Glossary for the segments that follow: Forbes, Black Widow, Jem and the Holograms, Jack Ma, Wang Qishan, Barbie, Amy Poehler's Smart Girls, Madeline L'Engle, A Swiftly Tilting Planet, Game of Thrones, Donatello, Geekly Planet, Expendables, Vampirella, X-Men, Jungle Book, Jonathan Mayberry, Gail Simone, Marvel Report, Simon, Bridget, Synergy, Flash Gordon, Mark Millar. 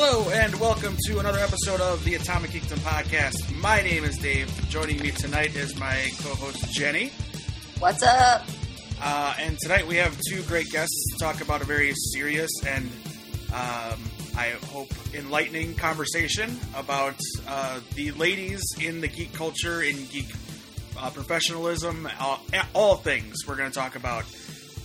Hello and welcome to another episode of the Atomic Geekdom Podcast. My name is Dave. Joining me tonight is my co-host Jenny. What's up? And tonight we have two great guests to talk about a very serious and I hope enlightening conversation about the ladies in the geek culture, in geek professionalism, all things we're going to talk about.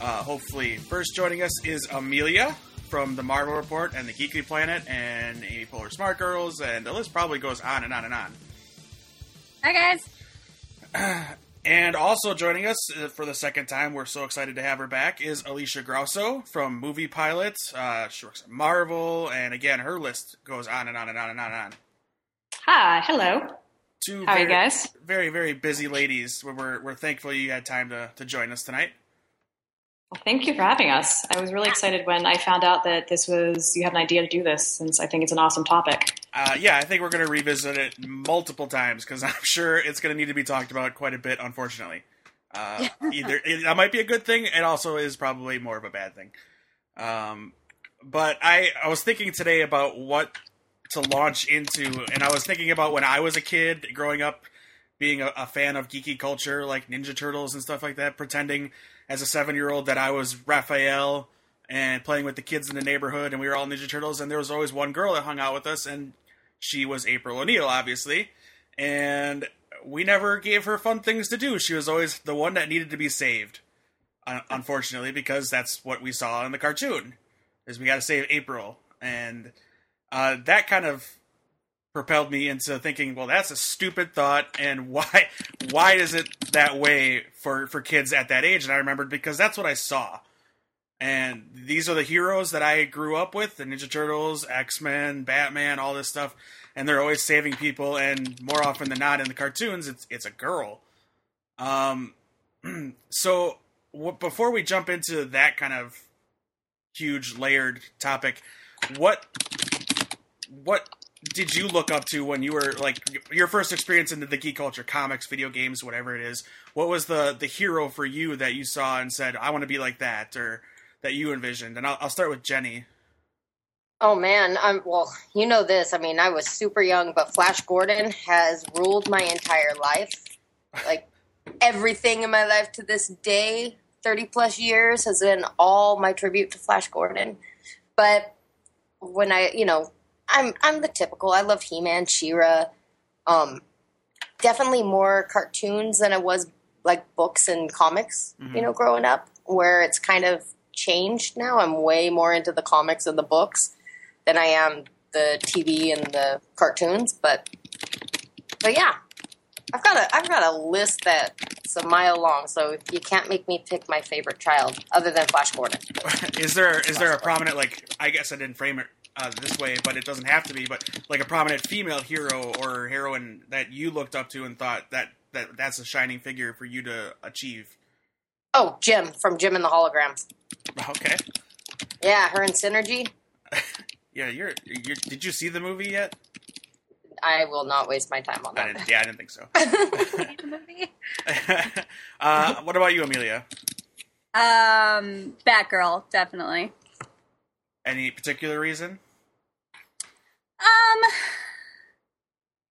Hopefully, first joining us is Amelia from the Marvel Report and the Geekly Planet and Amy Poehler's Smart Girls, and the list probably goes on and on and on. Hi, guys. And also joining us for the second time, we're so excited to have her back, is Alicia Grosso from Movie Pilots. She works at Marvel, and again, her list goes on and on and on and on and on. Hi, hello. How are you guys? Very, very busy ladies. We're thankful you had time to join us tonight. Well, thank you for having us. I was really excited when I found out that you had an idea to do this, since I think it's an awesome topic. Yeah, I think we're going to revisit it multiple times, because I'm sure it's going to need to be talked about quite a bit, unfortunately. That might be a good thing, and also is probably more of a bad thing. But I was thinking today about what to launch into, and I was thinking about when I was a kid, growing up, being a fan of geeky culture, like Ninja Turtles and stuff like that, pretending as a 7-year-old that I was Raphael and playing with the kids in the neighborhood, and we were all Ninja Turtles, and there was always one girl that hung out with us, and she was April O'Neil, obviously, and we never gave her fun things to do. She was always the one that needed to be saved, unfortunately, because that's what we saw in the cartoon, is we got to save April, and that kind of propelled me into thinking, well, that's a stupid thought, and why is it that way for kids at that age? And I remembered because that's what I saw. And these are the heroes that I grew up with, the Ninja Turtles, X-Men, Batman, all this stuff, and they're always saving people, and more often than not in the cartoons, it's a girl. So before we jump into that kind of huge layered topic, what did you look up to when you were, like, your first experience into the geek culture, comics, video games, whatever it is? What was the hero for you that you saw and said, I want to be like that, or that you envisioned? And I'll start with Jenny. Oh, man. Well, you know this. I mean, I was super young, but Flash Gordon has ruled my entire life. Like, everything in my life to this day, 30-plus years, has been all my tribute to Flash Gordon. But when I'm the typical. I love He-Man, She-Ra. Definitely more cartoons than I was like books and comics, mm-hmm. Growing up, where it's kind of changed now. I'm way more into the comics and the books than I am the TV and the cartoons. But yeah, I've got a list that's a mile long, so you can't make me pick my favorite child other than Flash Gordon. Is there a prominent, like, I guess I didn't frame it this way, but it doesn't have to be, but like a prominent female hero or heroine that you looked up to and thought that's a shining figure for you to achieve? Oh, Jem from Jem and the Holograms. Okay. Yeah, her and Synergy. Yeah, you're. Did you see the movie yet? I will not waste my time on that. I didn't think so. What about you, Amelia? Batgirl, definitely. Any particular reason?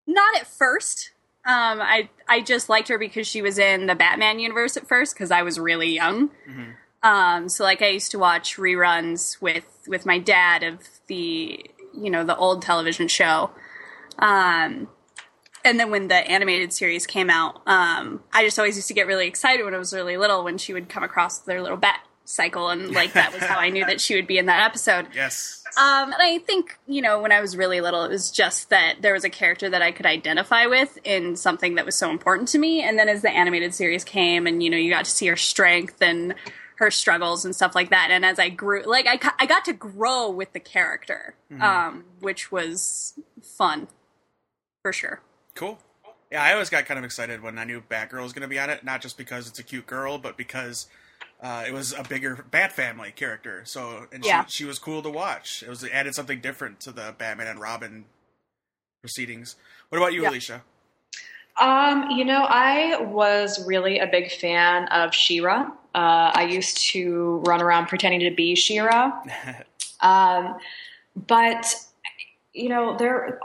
Not at first. I just liked her because she was in the Batman universe at first, because I was really young. Mm-hmm. So like I used to watch reruns with my dad of the old television show. And then when the animated series came out, I just always used to get really excited when I was really little when she would come across their little bat cycle, and like that was how I knew that she would be in that episode. Yes. And I think, when I was really little, it was just that there was a character that I could identify with in something that was so important to me. And then as the animated series came and, you got to see her strength and her struggles and stuff like that. And as I grew, like I got to grow with the character, mm-hmm. Which was fun for sure. Cool. Yeah. I always got kind of excited when I knew Batgirl was going to be on it, not just because it's a cute girl, but because it was a bigger Bat family character, She was cool to watch. It added something different to the Batman and Robin proceedings. What about you, Alicia? I was really a big fan of She-Ra. I used to run around pretending to be She-Ra. But you know, there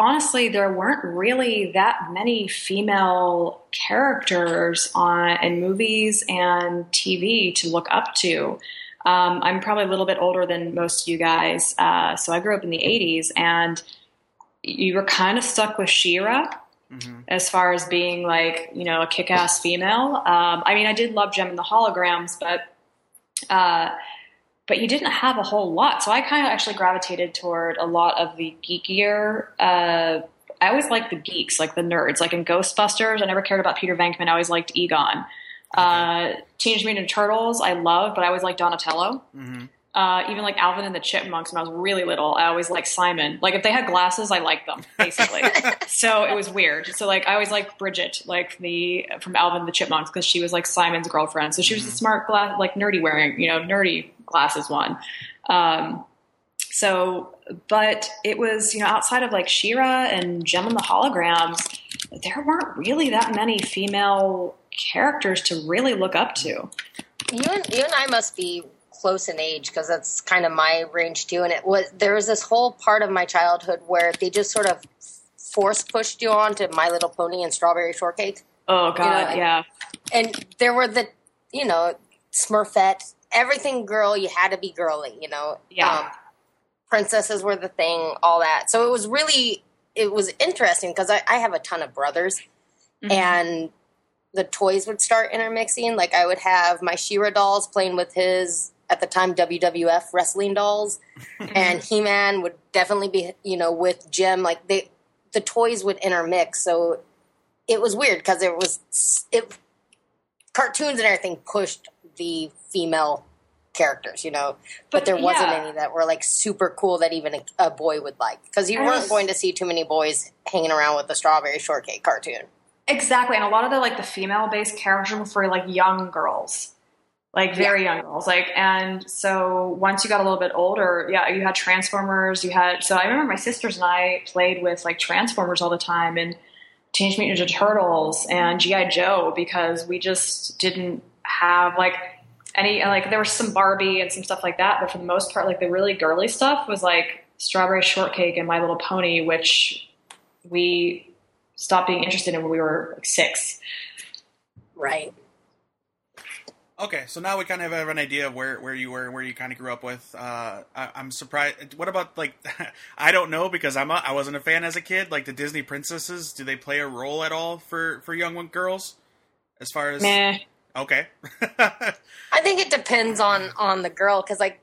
weren't really that many female characters in movies and TV to look up to. I'm probably a little bit older than most of you guys. So I grew up in the 80s, and you were kind of stuck with She-Ra as far as being like, you know, a kick-ass female. I mean, I did love Jem and the Holograms, but you didn't have a whole lot. So I kind of actually gravitated toward a lot of the geekier. I always liked the geeks, like the nerds. Like in Ghostbusters, I never cared about Peter Venkman. I always liked Egon. Teenage Mutant Ninja Turtles, I loved, but I always liked Donatello. Even like Alvin and the Chipmunks when I was really little, I always liked Simon. Like if they had glasses, I liked them, basically. So it was weird. So like I always liked Bridget, like from Alvin and the Chipmunks, because she was like Simon's girlfriend. So she was the smart, like nerdy wearing, you know, nerdy glasses one. But it was, you know, outside of like She-Ra and Jem and the Holograms, there weren't really that many female characters to really look up to. You and I must be close in age, because that's kind of my range too. And there was this whole part of my childhood where they just sort of force pushed you on to My Little Pony and Strawberry Shortcake. Oh God, you know, yeah. And there were the, you know, Smurfette, everything girl, you had to be girly, you know. Yeah. Princesses were the thing, all that. So it was really, it was interesting because I have a ton of brothers, and the toys would start intermixing. Like I would have my She-Ra dolls playing with his, at the time, WWF wrestling dolls, and He-Man would definitely be, you know, with Jem. Like the toys would intermix, so it was weird because it was cartoons and everything pushed the female characters, you know, but there wasn't any that were like super cool that even a boy would like, because you weren't going to see too many boys hanging around with the Strawberry Shortcake cartoon. Exactly, and a lot of the like the female-based characters were for like young girls. Like very young girls, like, and so once you got a little bit older, you had Transformers. So I remember my sisters and I played with like Transformers all the time, and Teenage Mutant Ninja Turtles and GI Joe, because we just didn't have like any, like there was some Barbie and some stuff like that, but for the most part, like the really girly stuff was like Strawberry Shortcake and My Little Pony, which we stopped being interested in when we were like 6. Right. Okay, so now we kind of have an idea of where you were, where you kind of grew up with. I'm surprised. What about, like, I don't know, because I wasn't a fan as a kid. Like, the Disney princesses, do they play a role at all for young girls? As far as... Nah. Okay. I think it depends on the girl, because, like,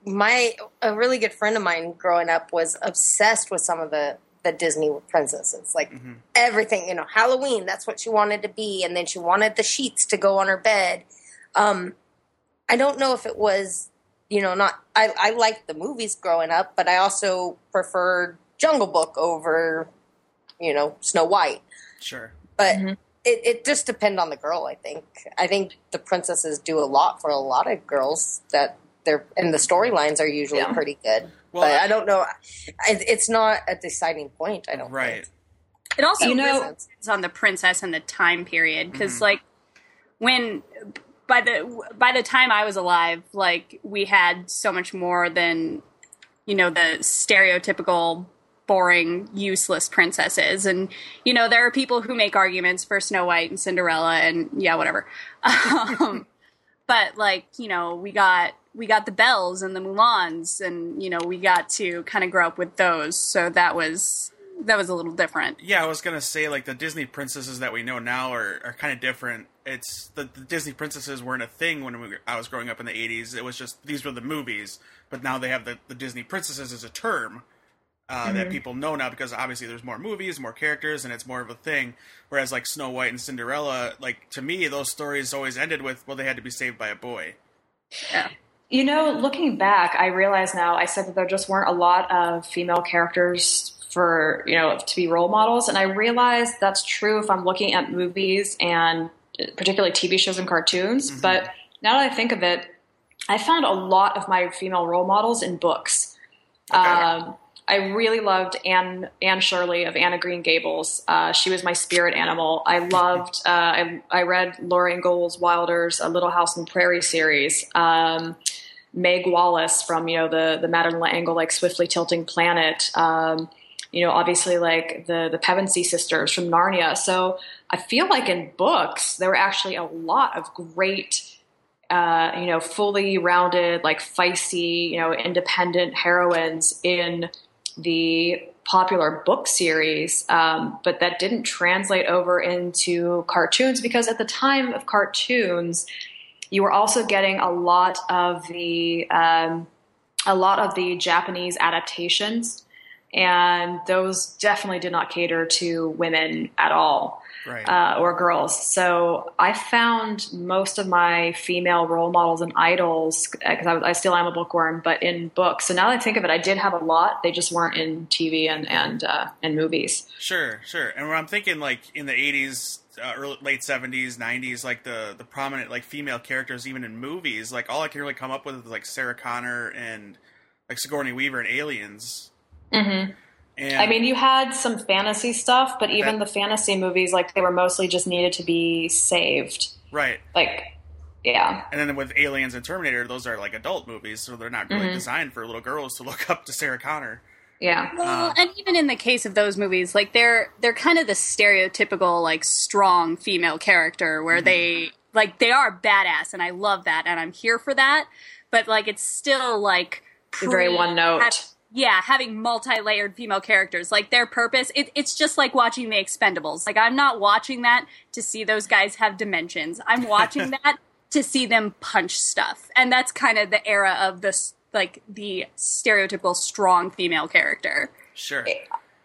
a really good friend of mine growing up was obsessed with some of the Disney princesses. Like, everything, you know, Halloween, that's what she wanted to be, and then she wanted the sheets to go on her bed. I don't know if it was, you know, not. I liked the movies growing up, but I also preferred Jungle Book over, you know, Snow White. Sure. But it just depends on the girl, I think. I think the princesses do a lot for a lot of girls and the storylines are usually pretty good. Well, but I don't know. It's not a deciding point, I don't think. It also, you know, depends on the princess and the time period, because, like, by the time I was alive, like, we had so much more than, you know, the stereotypical, boring, useless princesses. And, you know, there are people who make arguments for Snow White and Cinderella and, yeah, whatever. But, like, you know, we got the Belles and the Mulans, and, you know, we got to kind of grow up with those. So that was a little different. Yeah, I was going to say, like, the Disney princesses that we know now are kind of different. It's the Disney princesses weren't a thing when I was growing up in the 80s. It was just, these were the movies, but now they have the Disney princesses as a term that people know now, because obviously there's more movies, more characters, and it's more of a thing. Whereas, like, Snow White and Cinderella, like, to me, those stories always ended with, well, they had to be saved by a boy. Yeah. You know, looking back, I realize now, I said that there just weren't a lot of female characters for, you know, to be role models. And I realize that's true if I'm looking at movies and particularly TV shows and cartoons. But now that I think of it, I found a lot of my female role models in books. Okay. I really loved Anne Shirley of Anne of Green Gables. She was my spirit animal. I loved, I read Laura Ingalls Wilder's A Little House on the Prairie series. Meg Wallace from, you know, the Madeline L'Engle, like Swiftly Tilting Planet. you know, obviously like the Pevensey sisters from Narnia. So I feel like in books, there were actually a lot of great, you know, fully rounded, like feisty, you know, independent heroines in the popular book series, but that didn't translate over into cartoons, because at the time of cartoons, you were also getting a lot of the Japanese adaptations, and those definitely did not cater to women at all, right. Or girls. So I found most of my female role models and idols, because I still am a bookworm, but in books. So now that I think of it, I did have a lot. They just weren't in TV and movies. Sure, sure. And when I'm thinking like in the 80s, early, late 70s, 90s, like the prominent like female characters, even in movies, like all I can really come up with is like Sarah Connor and like Sigourney Weaver and Aliens. Mm-hmm. And I mean, you had some fantasy stuff, but even the fantasy movies, like they were mostly just needed to be saved. Right. Like, yeah. And then with Aliens and Terminator, those are like adult movies, so they're not really designed for little girls to look up to Sarah Connor. Yeah. Well, and even in the case of those movies, like they're kind of the stereotypical like strong female character where they are badass, and I love that, and I'm here for that. But like it's still like very one note. Having multi-layered female characters, like their purpose, it's just like watching The Expendables. Like I'm not watching that to see those guys have dimensions. I'm watching that to see them punch stuff, and that's kind of the era of this. Like the stereotypical strong female character. Sure.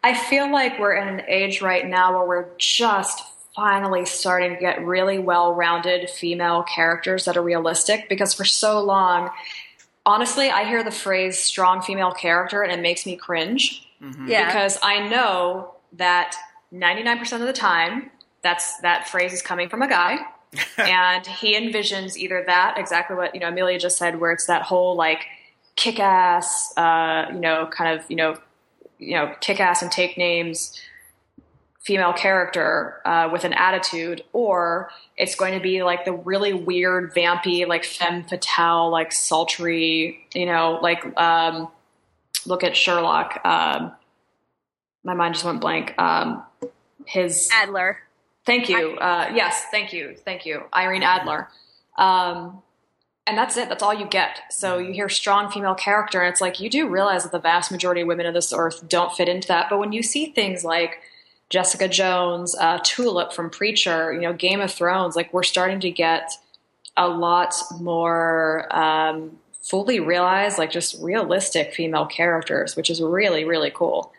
I feel like we're in an age right now where we're just finally starting to get really well-rounded female characters that are realistic, because for so long, honestly, I hear the phrase strong female character and it makes me cringe because I know that 99% of the time that phrase is coming from a guy. And he envisions either that, exactly what, you know, Amelia just said, where it's that whole like, kick-ass, you know, kind of, you know, kick-ass and take names female character with an attitude, or it's going to be like the really weird, vampy, like femme fatale, like sultry, you know, like look at Sherlock. My mind just went blank. His Adler. Thank you. Yes, thank you. Thank you. Irene Adler. And that's it. That's all you get. So you hear strong female character, and it's like you do realize that the vast majority of women of this earth don't fit into that. But when you see things like Jessica Jones, Tulip from Preacher, you know, Game of Thrones, like we're starting to get a lot more fully realized, like just realistic female characters, which is really, really cool.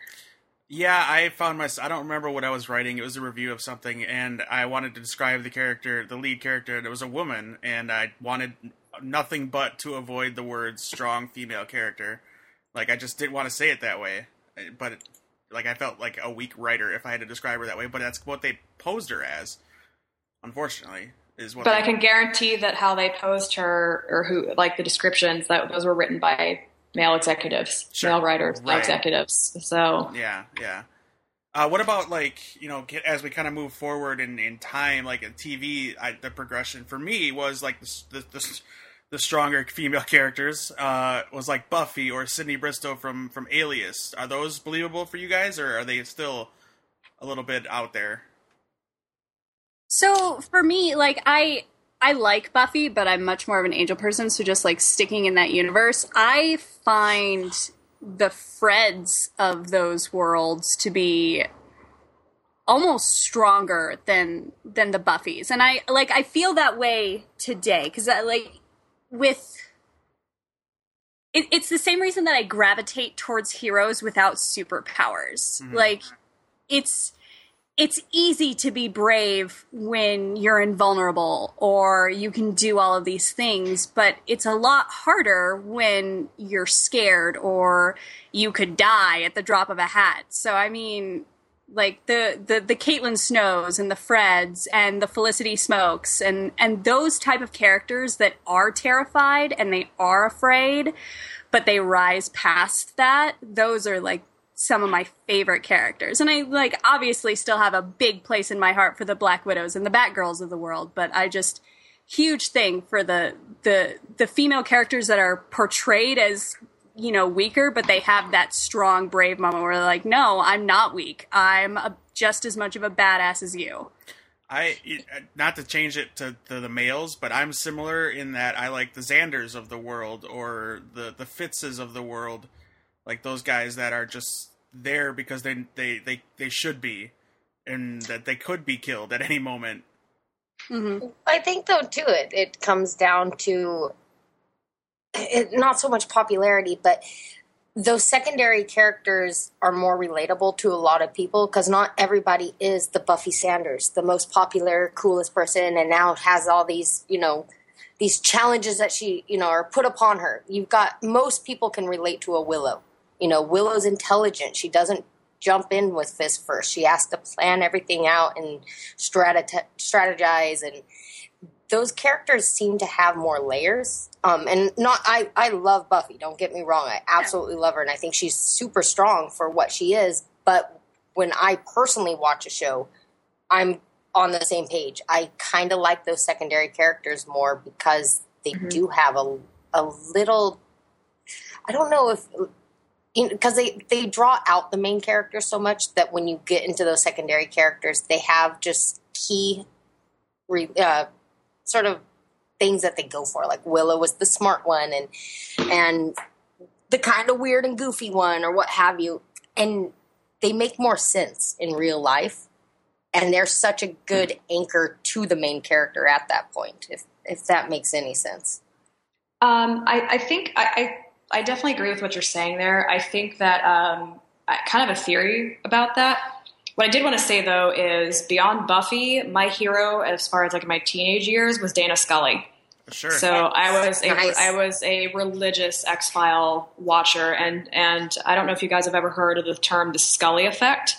Yeah, I found myself, I don't remember what I was writing. It was a review of something, and I wanted to describe the character, the lead character, and it was a woman, and I wanted nothing but to avoid the word strong female character. Like I just didn't want to say it that way, but like I felt like a weak writer if I had to describe her that way, but that's what they posed her as, unfortunately, is what. But I can guarantee that how they posed her, or who, like the descriptions, that those were written by male executives, sure. Male writers, right. Executives. So yeah. What about, like, you know, as we kind of move forward in time, like in TV, the progression for me was, like, the stronger female characters was, like, Buffy or Sydney Bristow from Alias. Are those believable for you guys, or are they still a little bit out there? So, for me, like, I like Buffy, but I'm much more of an angel person, so just, like, sticking in that universe, I find the Freds of those worlds to be almost stronger than the Buffys. And I feel that way today. 'Cause it's the same reason that I gravitate towards heroes without superpowers. Mm-hmm. Like it's easy to be brave when you're invulnerable or you can do all of these things, but it's a lot harder when you're scared or you could die at the drop of a hat. So, I mean, like the Caitlin Snows and the Freds and the Felicity Smokes and those type of characters that are terrified and they are afraid, but they rise past that, those are like some of my favorite characters. And I, like, obviously still have a big place in my heart for the Black Widows and the Batgirls of the world, but I just, huge thing for the female characters that are portrayed as you know, weaker, but they have that strong, brave moment where they're like, no, I'm not weak. I'm just as much of a badass as you. Not to change it to the males, but I'm similar in that I like the Xanders of the world or the Fitzes of the world, like those guys that are just there because they should be, and that they could be killed at any moment. Mm-hmm. I think, though, too, it comes down to not so much popularity, but those secondary characters are more relatable to a lot of people because not everybody is the Buffy Sanders, the most popular, coolest person, and now has all these, you know, these challenges that she, you know, are put upon her. You've got, most people can relate to a Willow. You know, Willow's intelligent. She doesn't jump in with fist first. She has to plan everything out and strategize, and those characters seem to have more layers. I love Buffy. Don't get me wrong. I absolutely love her, and I think she's super strong for what she is. But when I personally watch a show, I'm on the same page. I kind of like those secondary characters more because they mm-hmm. do have a little. I don't know if because they draw out the main character so much that when you get into those secondary characters, they have just key sort of things that they go for, like Willow was the smart one and the kind of weird and goofy one or what have you, and they make more sense in real life, and they're such a good anchor to the main character at that point, if that makes any sense. I think I definitely agree with what you're saying there. I think that I kind of a theory about that. What I did want to say, though, is beyond Buffy, my hero, as far as like my teenage years, was Dana Scully. Sure. So I was a religious X-File watcher, and I don't know if you guys have ever heard of the term the Scully effect.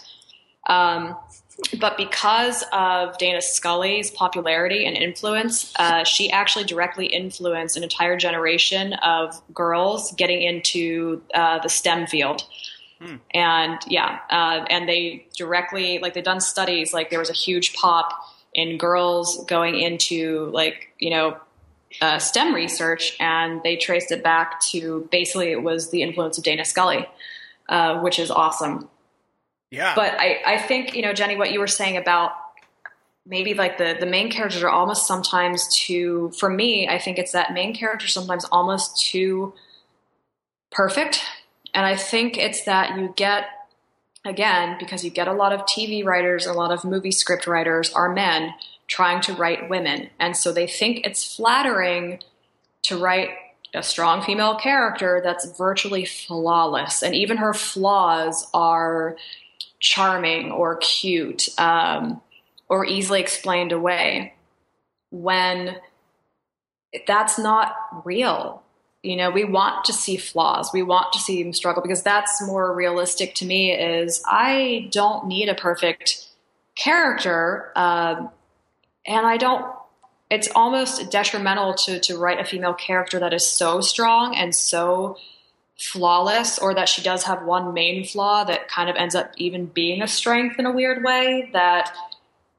But because of Dana Scully's popularity and influence, she actually directly influenced an entire generation of girls getting into the STEM field. And and they directly, like, they've done studies, like there was a huge pop in girls going into, like, you know, STEM research, and they traced it back to basically it was the influence of Dana Scully, which is awesome. Yeah. But I think, you know, Jenny, what you were saying about maybe like the main characters are almost sometimes too, for me, I think it's that main character sometimes almost too perfect. And I think it's that you get, again, because you get a lot of TV writers, a lot of movie script writers are men trying to write women. And so they think it's flattering to write a strong female character that's virtually flawless. And even her flaws are charming or cute, or easily explained away, when that's not real. You know, we want to see flaws. We want to see them struggle, because that's more realistic to me. Is I don't need a perfect character, and I don't. It's almost detrimental to write a female character that is so strong and so flawless, or that she does have one main flaw that kind of ends up even being a strength in a weird way. That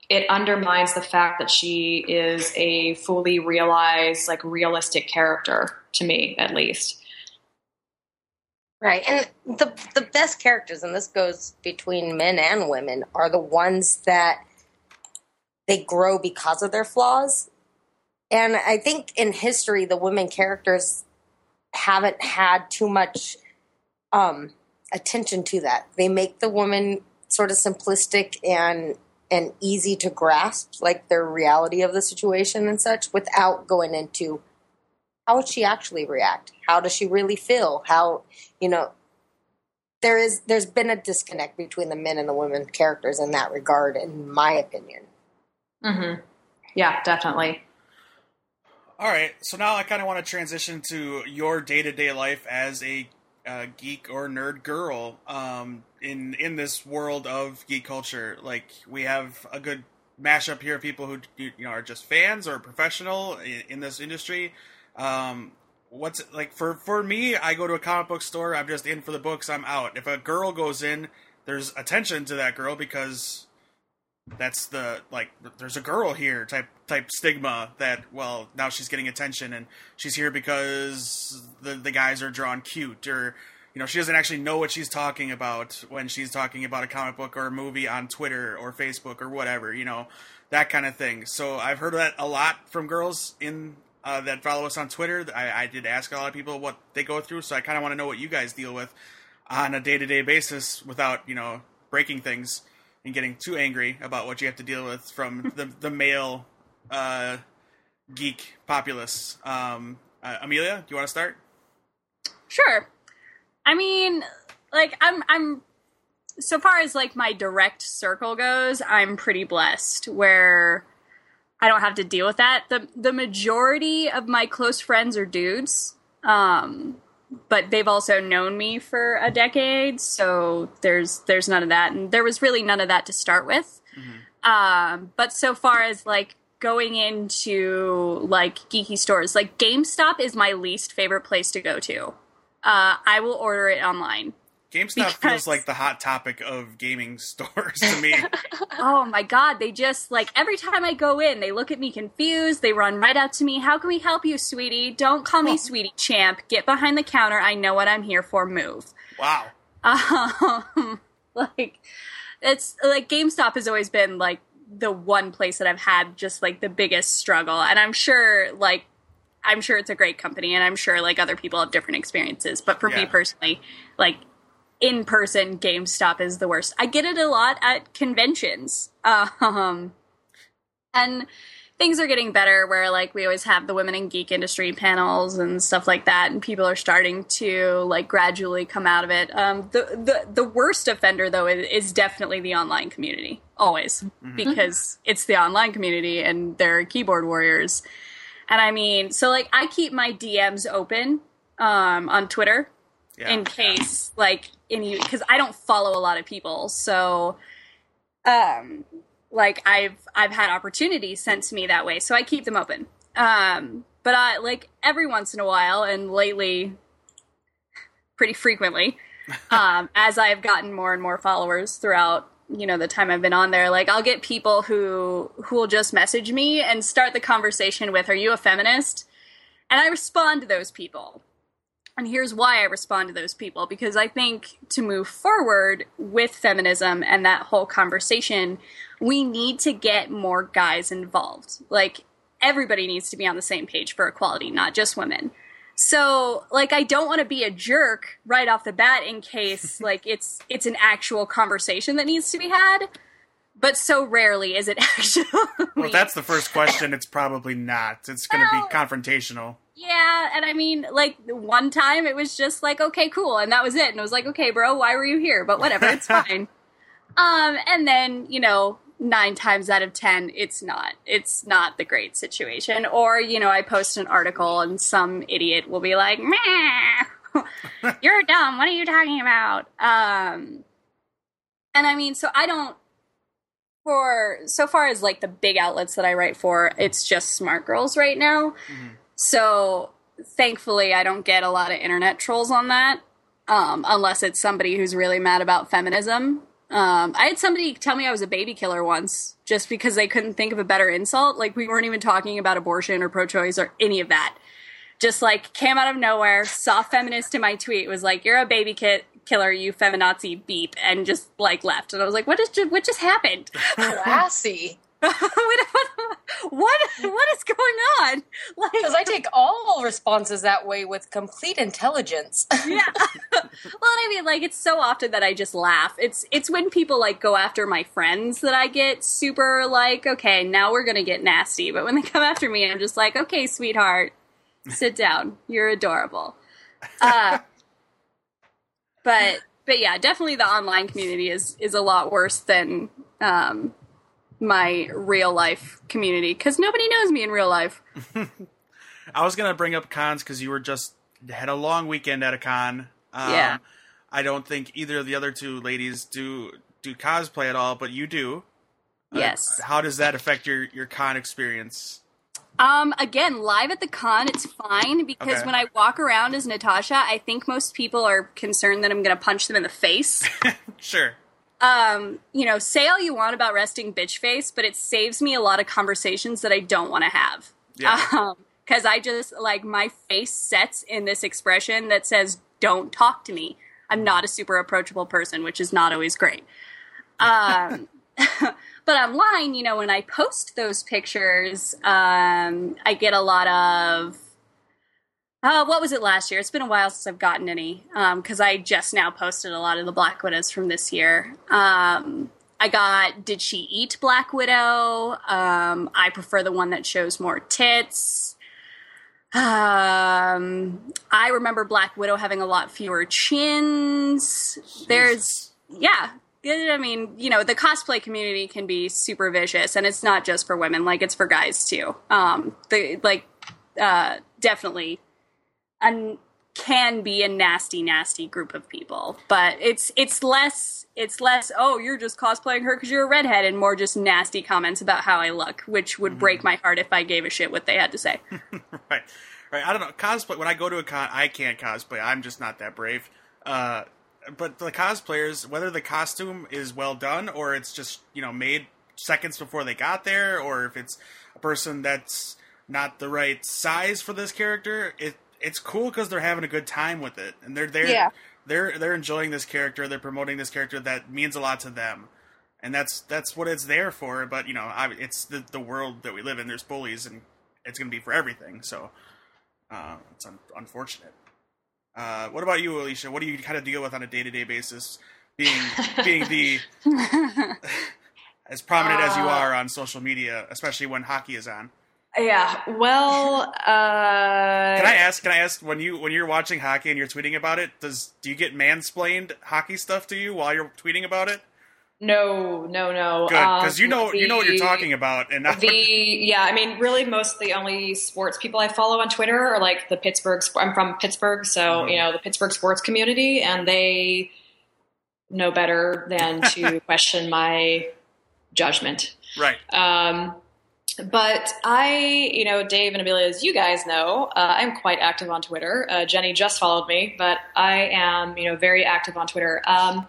it undermines the fact that she is a fully realized, like, realistic character. To me, at least. Right. And the best characters, and this goes between men and women, are the ones that they grow because of their flaws. And I think in history, the women characters haven't had too much attention to that. They make the woman sort of simplistic and easy to grasp, like their reality of the situation and such, without going into how would she actually react? How does she really feel? How, you know, there's been a disconnect between the men and the women characters in that regard, in my opinion. Mm-hmm. Yeah, definitely. All right. So now I kind of want to transition to your day-to-day life as a geek or nerd girl in this world of geek culture. Like, we have a good mashup here of people who, you know, are just fans or professional in this industry. What's like for me, I go to a comic book store, I'm just in for the books, I'm out. If a girl goes in, there's attention to that girl because that's the, like, there's a girl here type stigma that, well, now she's getting attention and she's here because the guys are drawn cute, or, you know, she doesn't actually know what she's talking about when she's talking about a comic book or a movie on Twitter or Facebook or whatever, you know, that kind of thing. So I've heard that a lot from girls in that follow us on Twitter. I did ask a lot of people what they go through, so I kind of want to know what you guys deal with on a day-to-day basis without, you know, breaking things and getting too angry about what you have to deal with from the male geek populace. Amelia, do you want to start? Sure. I mean, like, I'm so far as, like, my direct circle goes, I'm pretty blessed where I don't have to deal with that. The majority of my close friends are dudes, but they've also known me for a decade, so there's none of that. And there was really none of that to start with. Mm-hmm. But so far as, like, going into, like, geeky stores, like, GameStop is my least favorite place to go to. I will order it online. GameStop feels like the Hot Topic of gaming stores to me. Oh my God. They just, like, every time I go in, they look at me confused. They run right up to me. How can we help you, sweetie? Don't call me sweetie, champ. Get behind the counter. I know what I'm here for. Move. Wow. Like, it's like GameStop has always been, like, the one place that I've had just, like, the biggest struggle. And I'm sure it's a great company, and I'm sure, like, other people have different experiences. But for me personally, like, in-person GameStop is the worst. I get it a lot at conventions. And things are getting better where, like, we always have the Women in Geek Industry panels and stuff like that, and people are starting to, like, gradually come out of it. The worst offender, though, is definitely the online community, always, mm-hmm. because it's the online community, and they're keyboard warriors. And I mean, so, like, I keep my DMs open on Twitter in case, like, any, because I don't follow a lot of people. So, like, I've had opportunities sent to me that way, so I keep them open. But I, like, every once in a while, and lately, pretty frequently, as I've gotten more and more followers throughout, you know, the time I've been on there, like, I'll get people who will just message me and start the conversation with, are you a feminist? And I respond to those people. And here's why I respond to those people, because I think to move forward with feminism and that whole conversation, we need to get more guys involved. Like, everybody needs to be on the same page for equality, not just women. So, like, I don't want to be a jerk right off the bat in case, like, it's an actual conversation that needs to be had, but so rarely is it actually. Well, if that's the first question, it's probably not. It's going to be confrontational. Yeah, and I mean, like, one time it was just like, okay, cool, and that was it. And I was like, okay, bro, why were you here? But whatever, it's fine. And then, you know, 9 times out of 10, it's not the great situation. Or, you know, I post an article and some idiot will be like, meh, you're dumb. What are you talking about? And I mean, so I don't, for so far as, like, the big outlets that I write for, it's just Smart Girls right now. Mm-hmm. So thankfully I don't get a lot of internet trolls on that. Unless it's somebody who's really mad about feminism. I had somebody tell me I was a baby killer once just because they couldn't think of a better insult. Like, we weren't even talking about abortion or pro-choice or any of that. Just, like, came out of nowhere, saw feminist in my tweet, was like, you're a baby killer, you feminazi, beep, and just, like, left. And I was like, what just happened? Classy. What is going on? Like, because I take all responses that way with complete intelligence. Yeah. Well, I mean, like, it's so often that I just laugh. It's when people, like, go after my friends that I get super, like, okay, now we're gonna get nasty. But when they come after me, I'm just like, okay, sweetheart, sit down. You're adorable. But yeah, definitely the online community is a lot worse than my real life community, because nobody knows me in real life. I was gonna bring up cons because you were just had a long weekend at a con. Yeah, I don't think either of the other two ladies do cosplay at all, but you do. Yes. How does that affect your con experience? Again, live at the con, it's fine because when I walk around as Natasha, I think most people are concerned that I'm gonna punch them in the face. Sure. you know, say all you want about resting bitch face, but it saves me a lot of conversations that I don't want to have. Yeah. Because I just, like, my face sets in this expression that says, don't talk to me. I'm not a super approachable person, which is not always great. But online, you know, when I post those pictures, I get a lot of, what was it last year? It's been a while since I've gotten any, because I just now posted a lot of the Black Widows from this year. I got, did she eat Black Widow? I prefer the one that shows more tits. I remember Black Widow having a lot fewer chins. Jeez. I mean, you know, the cosplay community can be super vicious, and it's not just for women, like, it's for guys, too. Definitely can be a nasty, nasty group of people, but it's less, oh, you're just cosplaying her because you're a redhead, and more just nasty comments about how I look, which would break my heart if I gave a shit what they had to say. Right. I don't know. Cosplay, when I go to a con, I can't cosplay. I'm just not that brave. But the cosplayers, whether the costume is well done or it's just, you know, made seconds before they got there, or if it's a person that's not the right size for this character, it's cool because they're having a good time with it, and they're enjoying this character, they're promoting this character that means a lot to them, and that's what it's there for. But you know, it's the world that we live in. There's bullies, and it's going to be for everything. So it's unfortunate. What about you, Alicia? What do you kind of deal with on a day-to-day basis, being the as prominent as you are on social media, especially when hockey is on? Yeah. Well, Can I ask when you're watching hockey and you're tweeting about it, do you get mansplained hockey stuff to you while you're tweeting about it? No. Good, because you know what you're talking about, and I mean, really, most of the only sports people I follow on Twitter are like the Pittsburgh. I'm from Pittsburgh, so You know the Pittsburgh sports community, and they know better than to question my judgment, right? But I, you know, Dave and Amelia, as you guys know, I'm quite active on Twitter. Jenny just followed me, but I am, you know, very active on Twitter. I'm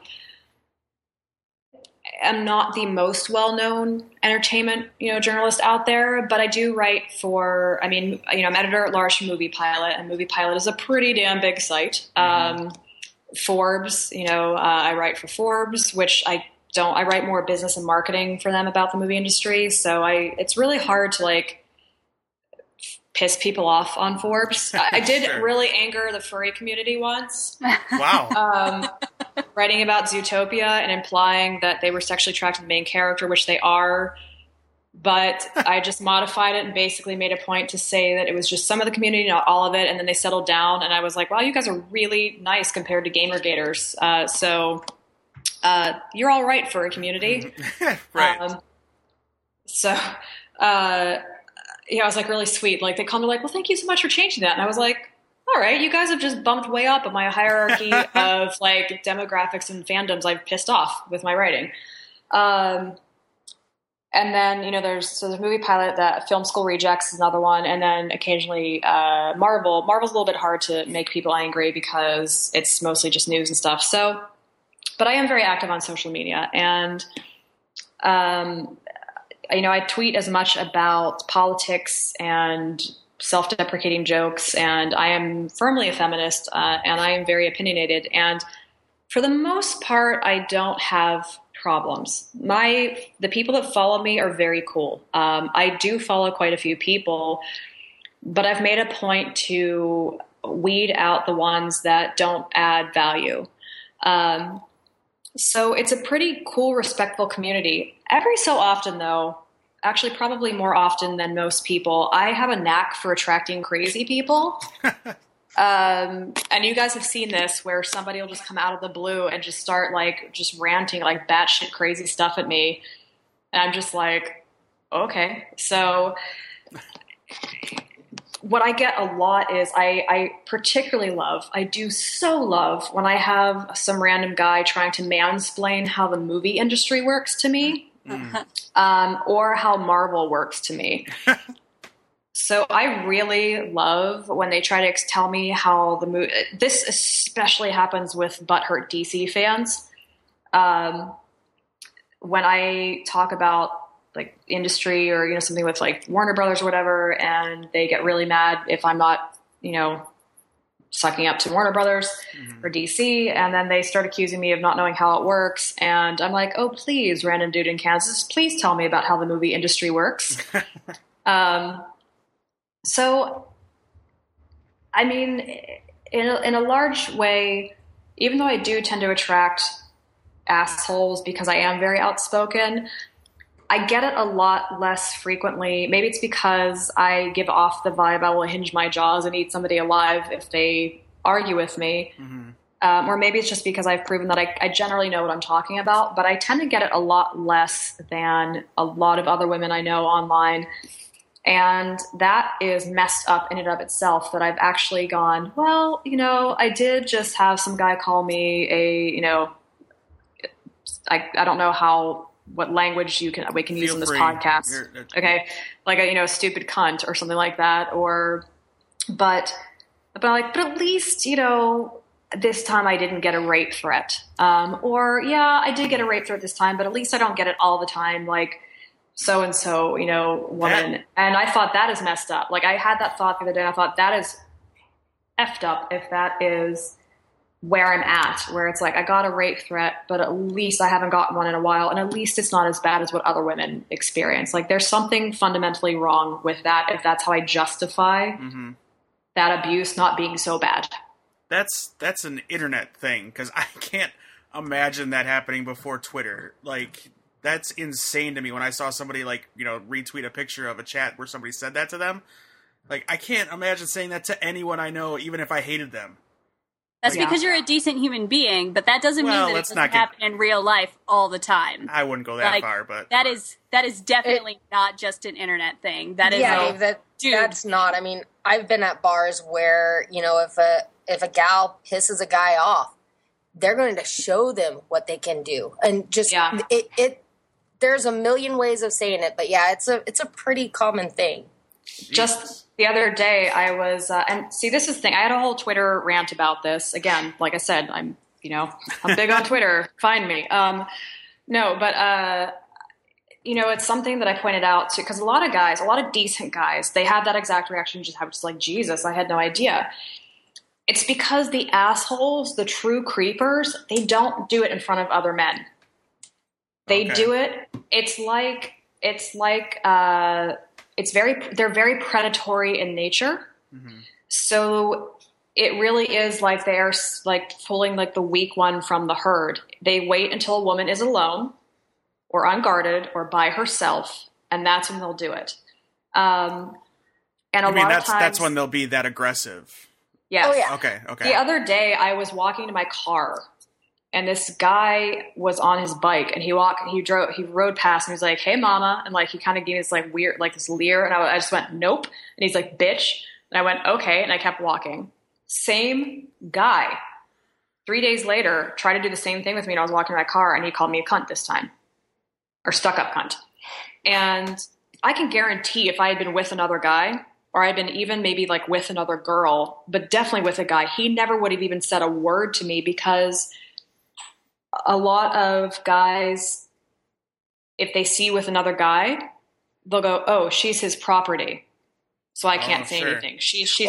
not the most well-known entertainment, you know, journalist out there, but I do write for, I mean, you know, I'm editor at large for Movie Pilot, and Movie Pilot is a pretty damn big site. Forbes, you know, I write for Forbes, which I write more business and marketing for them about the movie industry. So it's really hard to like piss people off on Forbes. I did really anger the furry community once. Wow. Writing about Zootopia and implying that they were sexually attracted to the main character, which they are, but I just modified it and basically made a point to say that it was just some of the community, not all of it. And then they settled down, and I was like, wow, you guys are really nice compared to Gamer Gators. So you're all right for a community. Right. I was like really sweet. Like they called me like, well, thank you so much for changing that. And I was like, all right, you guys have just bumped way up in my hierarchy of like demographics and fandoms I've pissed off with my writing. And then, you know, there's Movie Pilot, that Film School Rejects is another one. And then occasionally Marvel. Marvel's a little bit hard to make people angry because it's mostly just news and stuff. So, but I am very active on social media, and, you know, I tweet as much about politics and self-deprecating jokes, and I am firmly a feminist, and I am very opinionated, and for the most part, I don't have problems. The people that follow me are very cool. I do follow quite a few people, but I've made a point to weed out the ones that don't add value. So it's a pretty cool, respectful community. Every so often though, actually probably more often than most people, I have a knack for attracting crazy people. And you guys have seen this where somebody will just come out of the blue and just start like just ranting like batshit crazy stuff at me. And I'm just like, okay. So what I get a lot is I particularly love, I do so love when I have some random guy trying to mansplain how the movie industry works to me, or how Marvel works to me. So I really love when they try to tell me how the movie, this especially happens with butthurt DC fans. when I talk about like industry or, you know, something with like Warner Brothers or whatever, and they get really mad if I'm not, you know, sucking up to Warner Brothers or DC. And then they start accusing me of not knowing how it works. And I'm like, oh, please, random dude in Kansas, please tell me about how the movie industry works. So, I mean, in a large way, even though I do tend to attract assholes because I am very outspoken, I get it a lot less frequently. Maybe it's because I give off the vibe I will hinge my jaws and eat somebody alive if they argue with me. Or maybe it's just because I've proven that I generally know what I'm talking about, but I tend to get it a lot less than a lot of other women I know online. And that is messed up in and of itself, that I've actually gone, well, you know, I did just have some guy call me a, you know, I don't know how, what language we can use in this podcast. Okay. Like a, you know, stupid cunt or something like that. Or, but I'm like, but at least, you know, this time I didn't get a rape threat. Or yeah, I did get a rape threat this time, but at least I don't get it all the time. Like, so-and-so, you know, woman. And I thought that is messed up. Like, I had that thought the other day, and I thought that is effed up if that is where I'm at, where it's like, I got a rape threat, but at least I haven't gotten one in a while, and at least it's not as bad as what other women experience. Like, there's something fundamentally wrong with that if that's how I justify that abuse not being so bad. That's an internet thing, because I can't imagine that happening before Twitter. Like, that's insane to me when I saw somebody, like, you know, retweet a picture of a chat where somebody said that to them. Like, I can't imagine saying that to anyone I know, even if I hated them. That's like, because you're a decent human being, but that doesn't mean that it doesn't happen in real life all the time. I wouldn't go that far, but... That is definitely not just an internet thing. That is... Yeah, that's not... I mean, I've been at bars where, you know, if a gal pisses a guy off, they're going to show them what they can do. And just... Yeah. There's a million ways of saying it, but yeah, it's a pretty common thing. Jeez. Just the other day, I was and see, this is the thing. I had a whole Twitter rant about this. Again, like I said, I'm big on Twitter. Find me. You know, it's something that I pointed out to, because a lot of decent guys, they have that exact reaction. Just like, Jesus, I had no idea. It's because the assholes, the true creepers, they don't do it in front of other men. They do it. They're very predatory in nature. So it really is like they are like pulling like the weak one from the herd. They wait until a woman is alone or unguarded or by herself, and that's when they'll do it. And that's when they'll be that aggressive. Yes. Oh, yeah. Okay. Okay. The other day I was walking to my car, and this guy was on his bike, and he rode past, and he was like, hey, mama. And like, he kind of gave this like weird, like this leer. And I just went, nope. And he's like, bitch. And I went, okay. And I kept walking. Same guy, 3 days later, tried to do the same thing with me. And I was walking in my car, and he called me a cunt this time, or stuck up cunt. And I can guarantee if I had been with another guy, or I'd been even maybe like with another girl, but definitely with a guy, he never would have even said a word to me, because a lot of guys, if they see with another guy, they'll go, oh, she's his property, so I can't say anything. She's,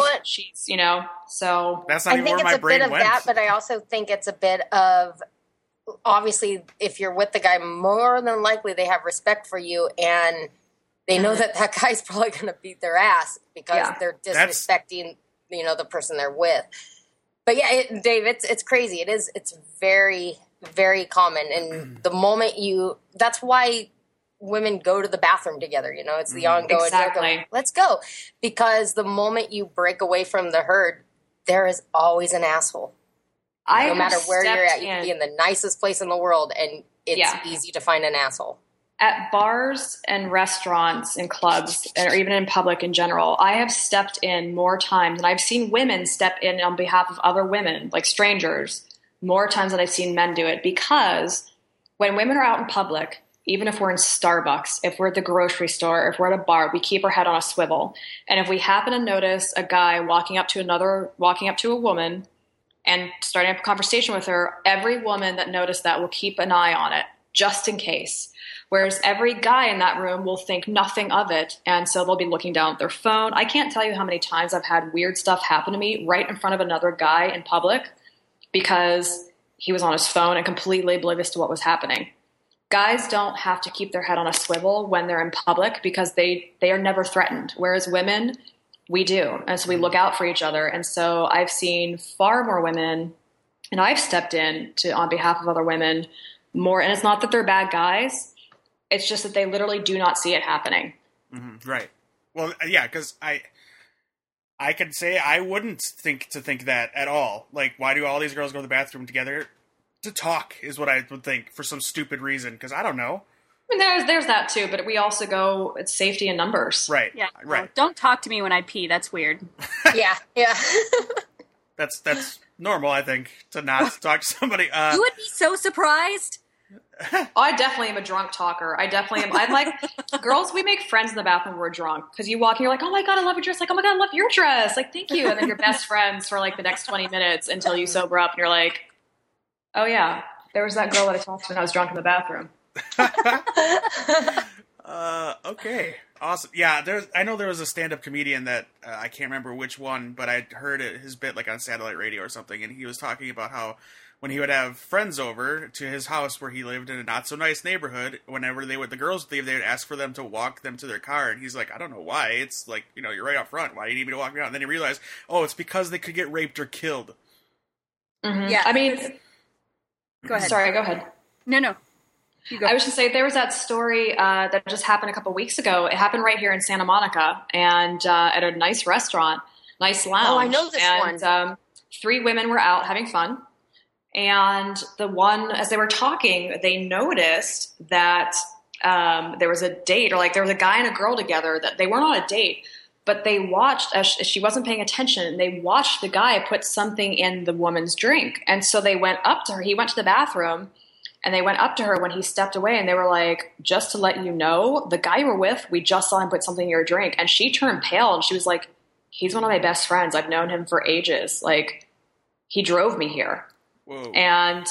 you know, so. That's not even where my brain went. I think it's a bit of that, but I also think it's a bit of, obviously, if you're with the guy, more than likely they have respect for you, and they know that guy's probably going to beat their ass because they're disrespecting, you know, the person they're with. But yeah, Dave, it's crazy. It is. It's very... very common. And the moment that's why women go to the bathroom together, you know, it's the ongoing, exactly. Let's go. Because the moment you break away from the herd, there is always an asshole. No matter where you're at, you can be in the nicest place in the world, and it's easy to find an asshole. At bars and restaurants and clubs, or even in public in general, I have stepped in more times, and I've seen women step in on behalf of other women, like strangers, more times than I've seen men do it, because when women are out in public, even if we're in Starbucks, if we're at the grocery store, if we're at a bar, we keep our head on a swivel. And if we happen to notice a guy walking up to a woman and starting up a conversation with her, every woman that noticed that will keep an eye on it just in case. Whereas every guy in that room will think nothing of it, and so they'll be looking down at their phone. I can't tell you how many times I've had weird stuff happen to me right in front of another guy in public because he was on his phone and completely oblivious to what was happening. Guys don't have to keep their head on a swivel when they're in public because they are never threatened, whereas women, we do. And so we look out for each other. And so I've seen far more women, and I've stepped in to on behalf of other women more. And it's not that they're bad guys. It's just that they literally do not see it happening. Mm-hmm, right. Well, yeah, because I can say I wouldn't think that at all. Like, why do all these girls go to the bathroom together to talk is what I would think for some stupid reason, because I don't know. I mean, there's that too, but we also go, it's safety in numbers. Right. Yeah. Right. No, don't talk to me when I pee. That's weird. Yeah. Yeah. That's normal, I think, to not talk to somebody. You would be so surprised. Oh, I definitely am a drunk talker. I definitely am. I'm like, girls, we make friends in the bathroom when we're drunk. Because you walk and you're like, oh my God, I love your dress. Like, oh my God, I love your dress. Like, thank you. And then you're best friends for like the next 20 minutes until you sober up and you're like, oh yeah, there was that girl that I talked to when I was drunk in the bathroom. Okay. Awesome. Yeah, I know there was a stand-up comedian that I can't remember which one, but I heard his bit like on satellite radio or something. And he was talking about how when he would have friends over to his house where he lived in a not-so-nice neighborhood, whenever the girls would leave, they would ask for them to walk them to their car. And he's like, I don't know why. It's like, you know, you're right out front. Why do you need me to walk me out? And then he realized, oh, it's because they could get raped or killed. Mm-hmm. Yeah, I mean... Go ahead. Sorry, go ahead. No. You go. I was just saying, there was that story that just happened a couple weeks ago. It happened right here in Santa Monica and at a nice restaurant, nice lounge. Oh, I know this one. Three women were out having fun. And the one, as they were talking, they noticed that there was a date, or like there was a guy and a girl together that they weren't on a date, but they watched, as she wasn't paying attention, and they watched the guy put something in the woman's drink. And so they went up to her. He went to the bathroom and they went up to her when he stepped away and they were like, just to let you know, the guy you were with, we just saw him put something in your drink. And she turned pale and she was like, he's one of my best friends. I've known him for ages. Like, he drove me here. Whoa. And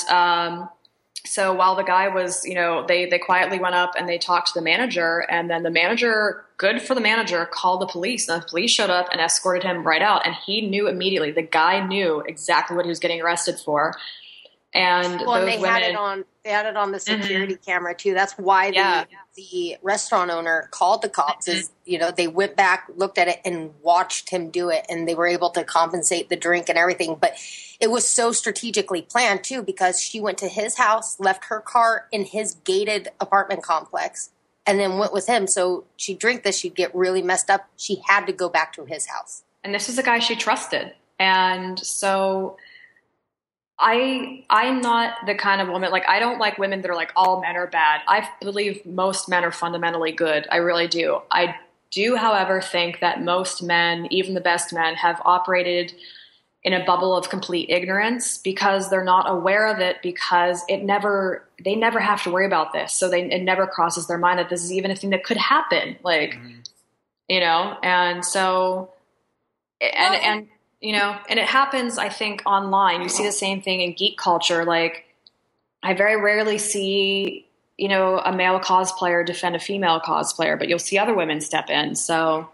so while the guy was, you know, they quietly went up and they talked to the manager, and then the manager, good for the manager, called the police, and the police showed up and escorted him right out. And he knew immediately. The guy knew exactly what he was getting arrested for. And they had it on the security mm-hmm. camera too. That's why the restaurant owner called the cops. Mm-hmm. Is, you know, they went back, looked at it, and watched him do it, and they were able to compensate the drink and everything. But it was so strategically planned too, because she went to his house, left her car in his gated apartment complex, and then went with him. So she drank this, she'd get really messed up. She had to go back to his house, and this is a guy she trusted, and so. I'm not the kind of woman, like, I don't like women that are like, all men are bad. I believe most men are fundamentally good. I really do. I do, however, think that most men, even the best men, have operated in a bubble of complete ignorance because they're not aware of it, because they never have to worry about this. So it never crosses their mind that this is even a thing that could happen. Like, mm-hmm. you know, and so, and you know, and it happens, I think, online. You see the same thing in geek culture. Like, I very rarely see, you know, a male cosplayer defend a female cosplayer, but you'll see other women step in. So,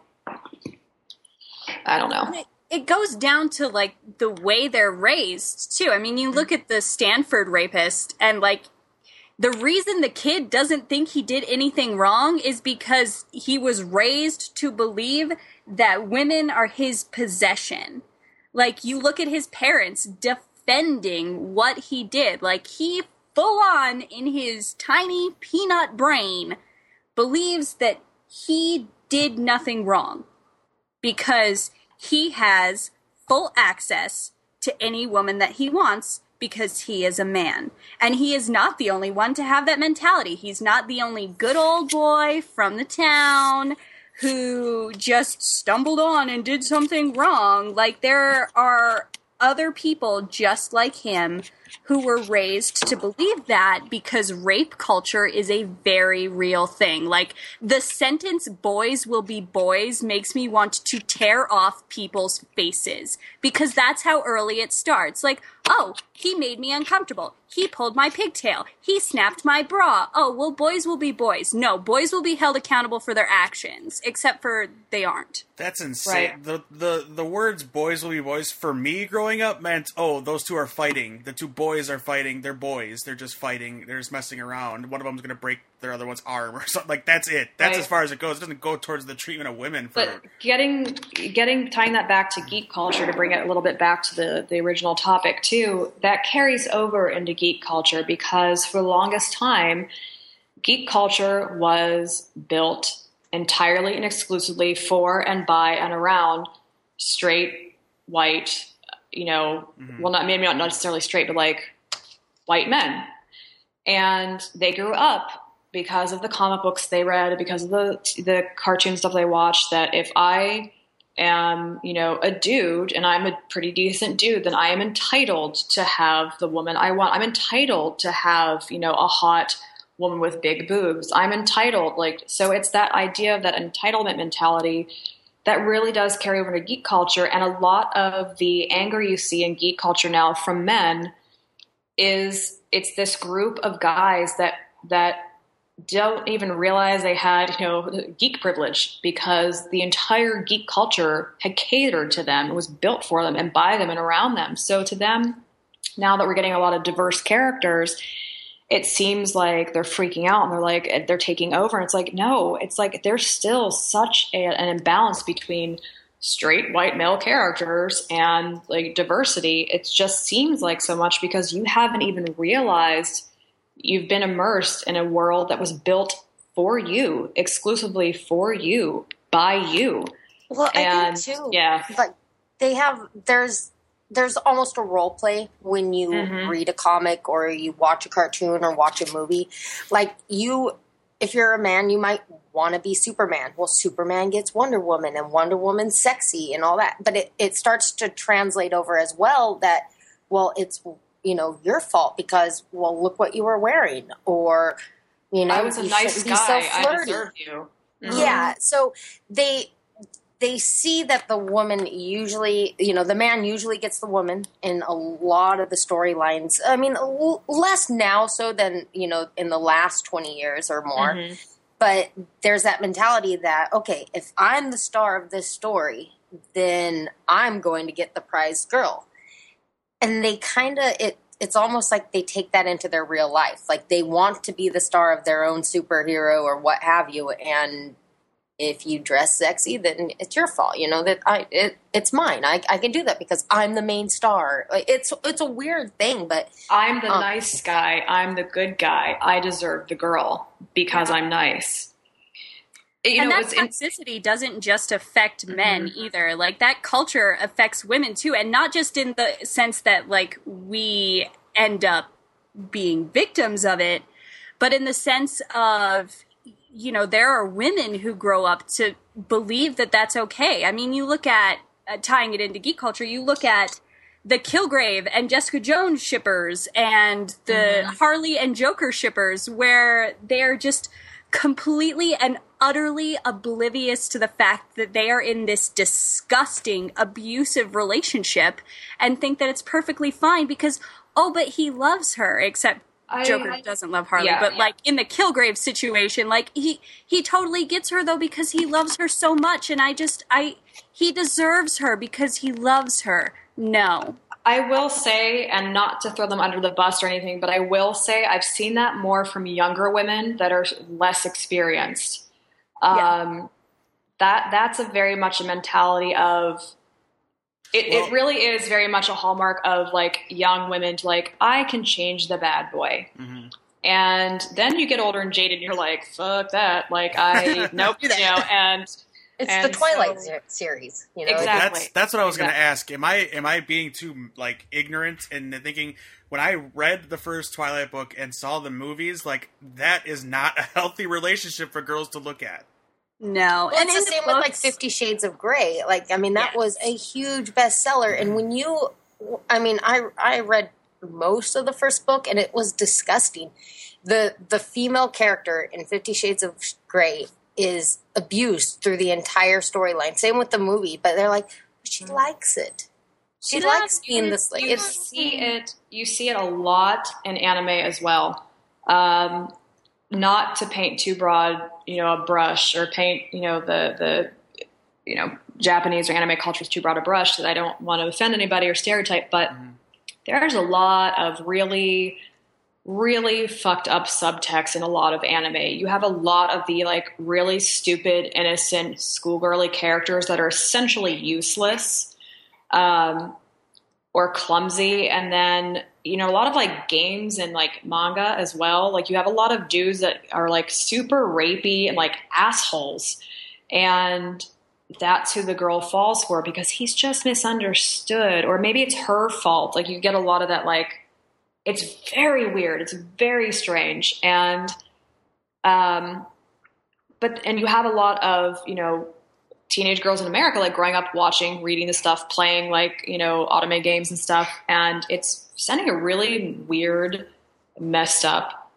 I don't know. It goes down to, like, the way they're raised, too. I mean, you look at the Stanford rapist, and, like, the reason the kid doesn't think he did anything wrong is because he was raised to believe that women are his possession. Like, you look at his parents defending what he did. Like, he full on, in his tiny peanut brain, believes that he did nothing wrong because he has full access to any woman that he wants because he is a man. And he is not the only one to have that mentality. He's not the only good old boy from the town who just stumbled on and did something wrong. Like, there are other people just like him who were raised to believe that because rape culture is a very real thing. Like, the sentence boys will be boys makes me want to tear off people's faces because that's how early it starts. Like, oh, he made me uncomfortable. He pulled my pigtail. He snapped my bra. Oh, well, boys will be boys. No, boys will be held accountable for their actions, except for they aren't. That's insane. Right. The words boys will be boys for me growing up meant, oh, those two are fighting. The two boys are fighting. They're boys. They're just fighting. They're just messing around. One of them's going to break their other one's arm or something. Like, that's it. That's right. As far as it goes. It doesn't go towards the treatment of women. But tying that back to geek culture, to bring it a little bit back to the original topic too, that carries over into geek culture because for the longest time, geek culture was built entirely and exclusively for and by and around straight, white, maybe not necessarily straight, but like white men. And they grew up because of the comic books they read, because of the cartoon stuff they watched, that if I am, a dude and I'm a pretty decent dude, then I am entitled to have the woman I want. I'm entitled to have, a hot woman with big boobs. I'm entitled. Like, so it's that idea of that entitlement mentality that really does carry over to geek culture. And a lot of the anger you see in geek culture now from men is it's this group of guys that don't even realize they had, geek privilege because the entire geek culture had catered to them. It was built for them and by them and around them. So to them, now that we're getting a lot of diverse characters, it seems like they're freaking out and they're taking over. And it's like, no, it's like there's still such an imbalance between straight white male characters and like diversity. It just seems like so much because you haven't even realized you've been immersed in a world that was built for you, exclusively for you, by you. Well, I think too. Yeah. Like there's almost a role play when you read a comic or you watch a cartoon or watch a movie. Like if you're a man, you might want to be Superman. Well, Superman gets Wonder Woman and Wonder Woman's sexy and all that. But it starts to translate over as well that, well, it's your fault because, well, look what you were wearing or, I was a nice guy. So I deserve you. Mm-hmm. Yeah. So they see that the woman usually, the man usually gets the woman in a lot of the storylines. I mean, less now so than, in the last 20 years or more. Mm-hmm. But there's that mentality that, okay, if I'm the star of this story, then I'm going to get the prize girl. And they kind of, it's almost like they take that into their real life. Like they want to be the star of their own superhero or what have you. And if you dress sexy, then it's your fault. It's mine. I can do that because I'm the main star. It's a weird thing, but I'm the nice guy. I'm the good guy. I deserve the girl because I'm nice. And that toxicity doesn't just affect men either. Like, that culture affects women, too. And not just in the sense that, like, we end up being victims of it, but in the sense of, there are women who grow up to believe that that's okay. I mean, you look at, tying it into geek culture, you look at the Kilgrave and Jessica Jones shippers and the Harley and Joker shippers, where they're just completely and utterly oblivious to the fact that they are in this disgusting, abusive relationship and think that it's perfectly fine because, oh, but he loves her, except Joker doesn't love Harley. Yeah, but, like, in the Kilgrave situation, like, he totally gets her, though, because he loves her so much, and he deserves her because he loves her. No. I will say, and not to throw them under the bus or anything, but I will say I've seen that more from younger women that are less experienced. Yeah. That's a very much a mentality of it. Well, it really is very much a hallmark of like young women to like, I can change the bad boy. Mm-hmm. And then you get older and jaded and you're like, fuck that. Like I, nope, and it's the Twilight series, Exactly. That's what I was going to ask. Am I being too like ignorant and thinking when I read the first Twilight book and saw the movies, like that is not a healthy relationship for girls to look at. No, well, and it's the same with like 50 Shades of Grey. Like I mean, that was a huge bestseller, and when I read most of the first book, and it was disgusting. The female character in 50 Shades of Grey is abused through the entire storyline. Same with the movie, but they're like, she likes it. She likes being this. Like, you see it a lot in anime as well. Not to paint too broad, a brush, or paint, the Japanese or anime culture is too broad a brush, that I don't want to offend anybody or stereotype, but there's a lot of really, really fucked up subtext in a lot of anime. You have a lot of the really stupid, innocent, schoolgirly characters that are essentially useless or clumsy. And then, a lot of games and manga as well. You have a lot of dudes that are super rapey and assholes. And that's who the girl falls for because he's just misunderstood, or maybe it's her fault. You get a lot of that, it's very weird. It's very strange. And, you have a lot of, teenage girls in America, growing up watching, reading this stuff, playing anime games and stuff. And it's sending a really weird, messed up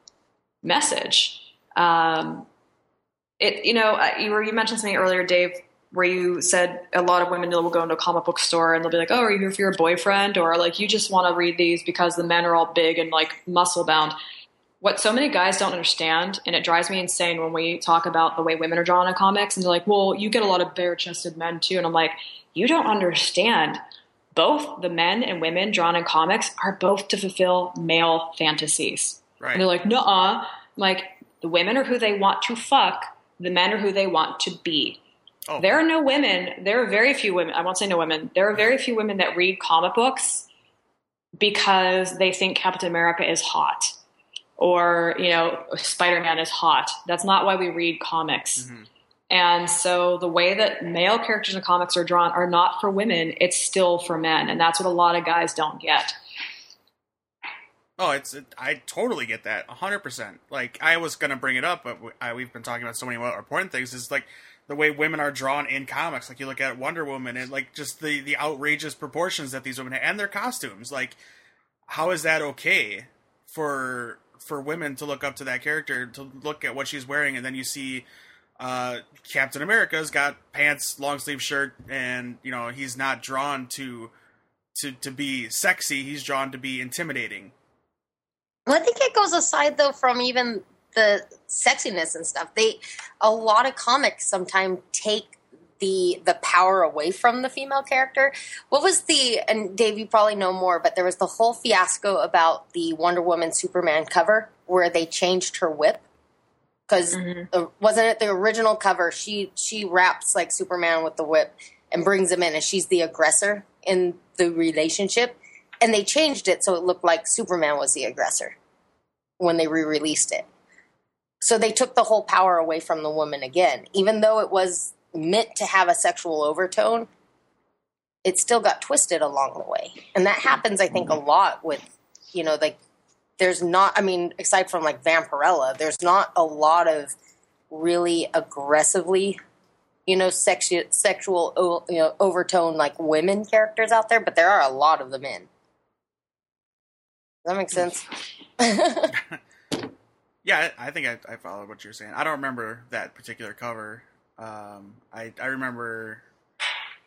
message. You mentioned something earlier, Dave, where you said a lot of women will go into a comic book store and they'll be like, oh, are you here for your boyfriend? Or you just want to read these because the men are all big and muscle bound. What so many guys don't understand, and it drives me insane when we talk about the way women are drawn in comics, and they're like, well, you get a lot of bare-chested men too. And I'm like, you don't understand. Both the men and women drawn in comics are both to fulfill male fantasies. Right. And they're like, nuh-uh. I'm like, the women are who they want to fuck. The men are who they want to be. Oh. There are no women. There are very few women. I won't say no women. There are very few women that read comic books because they think Captain America is hot. Or, Spider-Man is hot. That's not why we read comics. Mm-hmm. And so the way that male characters in comics are drawn are not for women. It's still for men. And that's what a lot of guys don't get. Oh, I totally get that. 100%. I was going to bring it up, but we've been talking about so many more important things. It's the way women are drawn in comics. You look at Wonder Woman and, just the outrageous proportions that these women have. And their costumes. How is that okay for women to look up to that character, to look at what she's wearing, and then you see Captain America's got pants, long sleeve shirt, and he's not drawn to be sexy, he's drawn to be intimidating. Well, I think it goes aside though from even the sexiness and stuff. A lot of comics sometimes take the power away from the female character. What was and Dave, you probably know more, but there was the whole fiasco about the Wonder Woman Superman cover where they changed her whip. Because wasn't it the original cover? She wraps Superman with the whip and brings him in, and she's the aggressor in the relationship. And they changed it so it looked like Superman was the aggressor when they re-released it. So they took the whole power away from the woman again, even though it was meant to have a sexual overtone, it still got twisted along the way. And that happens, I think, a lot with, there's not, aside from Vampirella, there's not a lot of really aggressively, sexual overtone, women characters out there, but there are a lot of the men. Does that make sense? Yeah, I think I followed what you're saying. I don't remember that particular cover. I remember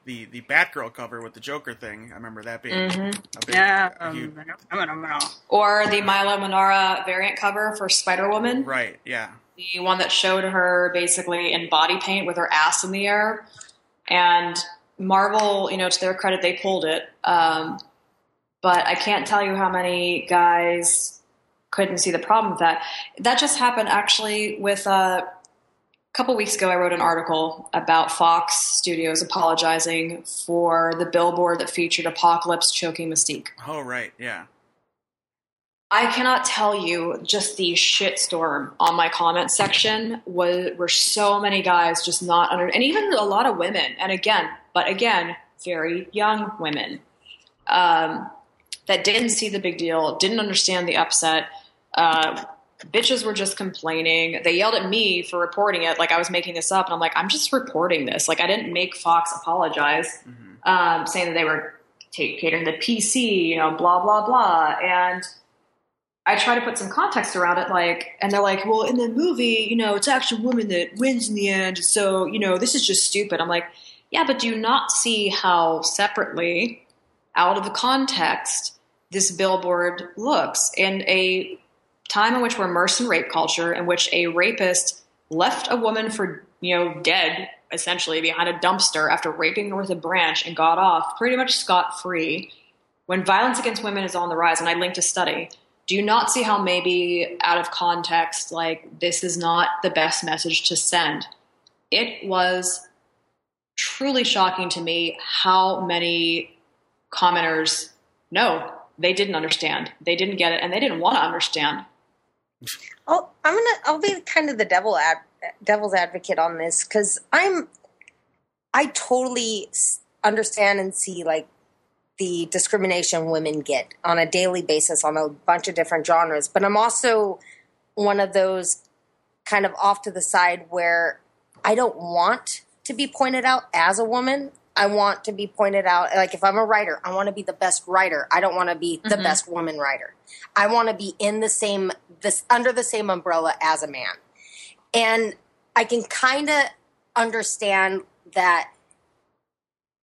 the Batgirl cover with the Joker thing. I remember that being a big... Yeah. Or the Milo Manara variant cover for Spider-Woman. Right, yeah. The one that showed her basically in body paint with her ass in the air. And Marvel, to their credit, they pulled it. But I can't tell you how many guys couldn't see the problem with that. That just happened actually with... A couple weeks ago, I wrote an article about Fox Studios apologizing for the billboard that featured Apocalypse choking Mystique. Oh, right. Yeah. I cannot tell you just the shitstorm on my comment section were so many guys just not under, and even a lot of women. And again, very young women that didn't see the big deal, didn't understand the upset, bitches were just complaining. They yelled at me for reporting it. I was making this up, and I'm like, I'm just reporting this. I didn't make Fox apologize, saying that they were catering to PC, you know, blah, blah, blah. And I try to put some context around it, like, and they're like, well, in the movie, you know, it's actually a woman that wins in the end, so, you know, this is just stupid. I'm like, yeah, but do you not see how separately, out of the context, this billboard looks? In a time in which we're immersed in rape culture, in which a rapist left a woman for, you know, dead, essentially, behind a dumpster after raping her with a branch and got off pretty much scot-free, when violence against women is on the rise, and I linked a study. Do you not see how maybe out of context, like, this is not the best message to send? It was truly shocking to me how many commenters, no, they didn't understand. They didn't get it, and they didn't want to understand. Oh, I'll be kind of the devil's advocate on this, because I totally understand and see, like, the discrimination women get on a daily basis on a bunch of different genres. But I'm also one of those kind of off to the side where I don't want to be pointed out as a woman. I want to be pointed out, like, if I'm a writer, I want to be the best writer. I don't want to be the best woman writer. I want to be in under the same umbrella as a man. And I can kind of understand that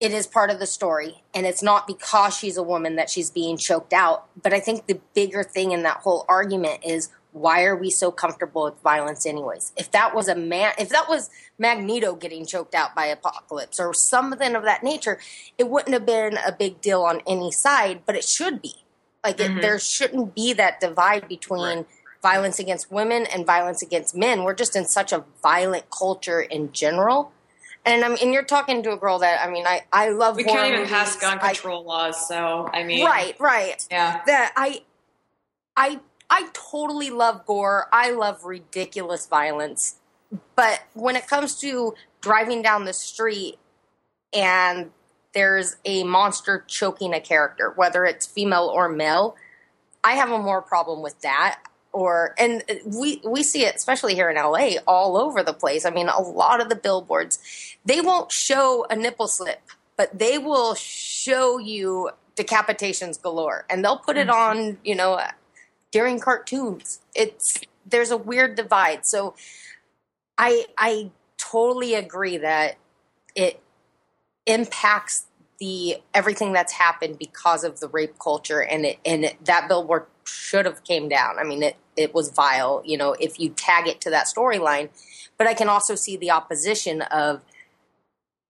it is part of the story, and it's not because she's a woman that she's being choked out. But I think the bigger thing in that whole argument is, why are we so comfortable with violence anyways? If that was a man, if that was Magneto getting choked out by Apocalypse or something of that nature, it wouldn't have been a big deal on any side, but it should be. Like, there shouldn't be that divide between violence against women and violence against men. We're just in such a violent culture in general. And I mean, you're talking to a girl that, I mean, I love. We can't even pass gun control laws, so I mean, right, yeah. That I totally love gore. I love ridiculous violence, but when it comes to driving down the street and there's a monster choking a character, whether it's female or male, I have a more problem with that. And we see it, especially here in LA, all over the place. I mean, a lot of the billboards, they won't show a nipple slip, but they will show you decapitations galore. And they'll put it on, you know, during cartoons. There's a weird divide. So I totally agree that it impacts everything that's happened because of the rape culture, and that billboard should have came down. I mean, it was vile, you know, if you tag it to that storyline. But I can also see the opposition of,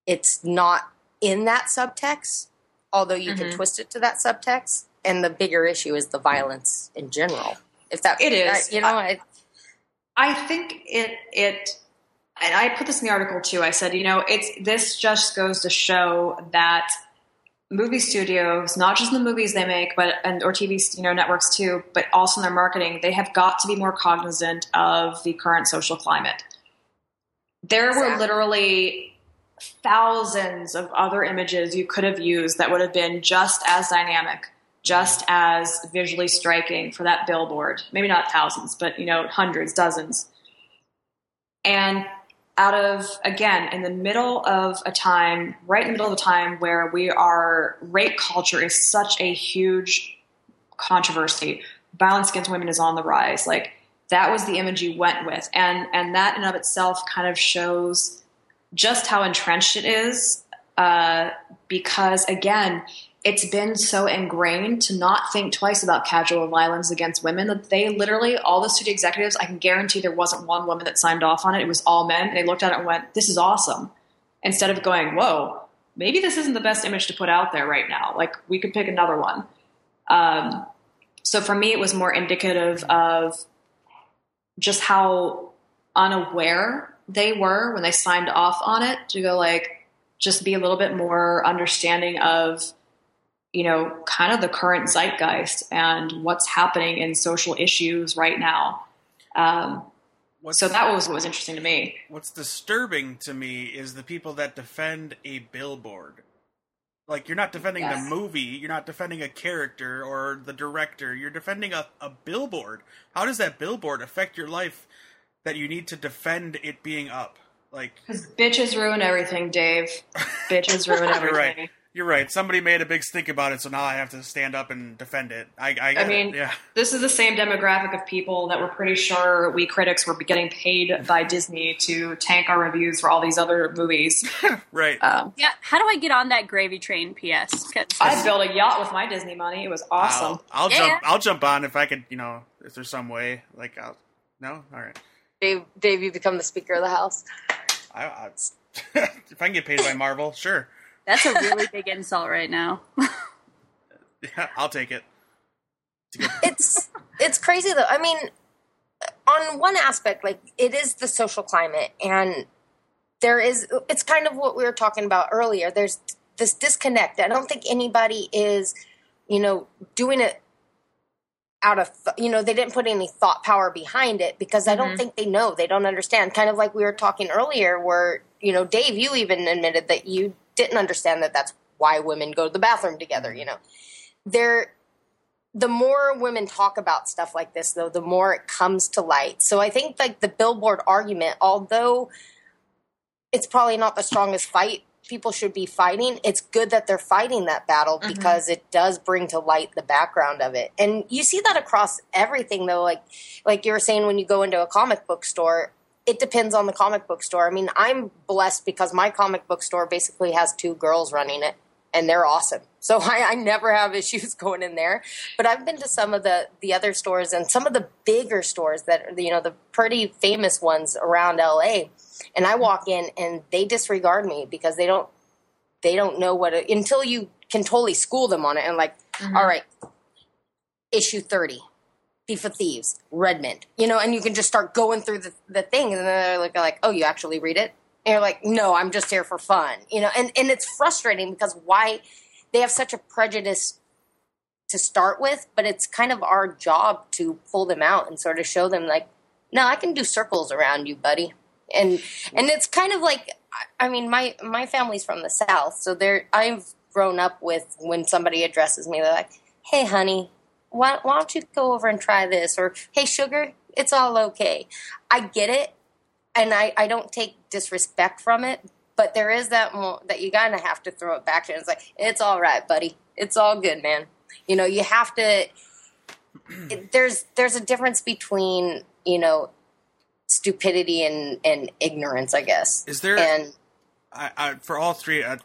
it's not in that subtext, although you can twist it to that subtext. And the bigger issue is the violence in general. If that is, you know, I think it. And I put this in the article too. I said, you know, this just goes to show that movie studios, not just in the movies they make, or TV, you know, networks too, but also in their marketing, they have got to be more cognizant of the current social climate. There were literally thousands of other images you could have used that would have been just as dynamic, just as visually striking for that billboard. Maybe not thousands, but, you know, hundreds, dozens. And out of, again, in the middle of a time where rape culture is such a huge controversy, violence against women is on the rise. Like, that was the image you went with. And that in and of itself kind of shows just how entrenched it is. Because again, it's been so ingrained to not think twice about casual violence against women that they literally, all the studio executives, I can guarantee there wasn't one woman that signed off on it. It was all men. And they looked at it and went, this is awesome. Instead of going, whoa, maybe this isn't the best image to put out there right now. Like, we could pick another one. So for me, it was more indicative of just how unaware they were when they signed off on it, to go, like, just be a little bit more understanding of, you know, kind of the current zeitgeist and what's happening in social issues right now. So that was what was interesting to me. What's disturbing to me is the people that defend a billboard. Like, you're not defending the movie, you're not defending a character or the director, you're defending a billboard. How does that billboard affect your life that you need to defend it being up? Like, 'cause bitches ruin everything, Dave. Bitches ruin everything. You're right. You're right. Somebody made a big stink about it, so now I have to stand up and defend it. I mean, yeah. This is the same demographic of people that we're pretty sure we critics were getting paid by Disney to tank our reviews for all these other movies. Right. Yeah. How do I get on that gravy train? P.S. I built a yacht with my Disney money. It was awesome. I'll jump on if I could. You know, if there's some way. Like, I'll, no, all right. Dave, you become the Speaker of the House. If I can get paid by Marvel, sure. That's a really big insult right now. Yeah, I'll take it. It's crazy, though. I mean, on one aspect, like, it is the social climate, and it's kind of what we were talking about earlier. There's this disconnect. I don't think anybody is, doing it out of, they didn't put any thought power behind it because I don't think they know. They don't understand. Kind of like we were talking earlier where, Dave, you even admitted that you didn't understand that that's why women go to the bathroom together, The more women talk about stuff like this, though, the more it comes to light. So I think, like, the billboard argument, although it's probably not the strongest fight people should be fighting, it's good that they're fighting that battle because it does bring to light the background of it. And you see that across everything, though. Like you were saying, when you go into a comic book store, it depends on the comic book store. I mean, I'm blessed because my comic book store basically has two girls running it, and they're awesome. So I never have issues going in there. But I've been to some of the other stores and some of the bigger stores that, the pretty famous ones around LA. And I walk in and they disregard me because they don't know what it, until you can totally school them on it. And like, all right, issue 30. For Thieves, Redmond, and you can just start going through the thing, and then they're like, oh, you actually read it? And you're like, no, I'm just here for fun, and it's frustrating because why they have such a prejudice to start with, but it's kind of our job to pull them out and sort of show them, like, no, I can do circles around you, buddy, and it's kind of like, I mean, my family's from the South, so I've grown up with when somebody addresses me, they're like, hey, honey, why don't you go over and try this? Or, hey, sugar, it's all okay. I get it, and I don't take disrespect from it, but there is that you kind of have to throw it back to. It's like, it's all right, buddy. It's all good, man. You have to – there's a difference between, stupidity and ignorance, I guess. Is there – and for all three, I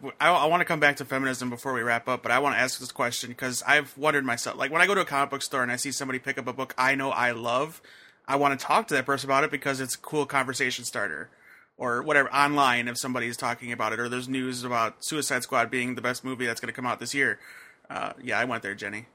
want to come back to feminism before we wrap up, but I want to ask this question because I've wondered myself. Like, when I go to a comic book store and I see somebody pick up a book I know I love, I want to talk to that person about it because it's a cool conversation starter or whatever, online if somebody's talking about it, or there's news about Suicide Squad being the best movie that's going to come out this year. Yeah, I went there, Jenny.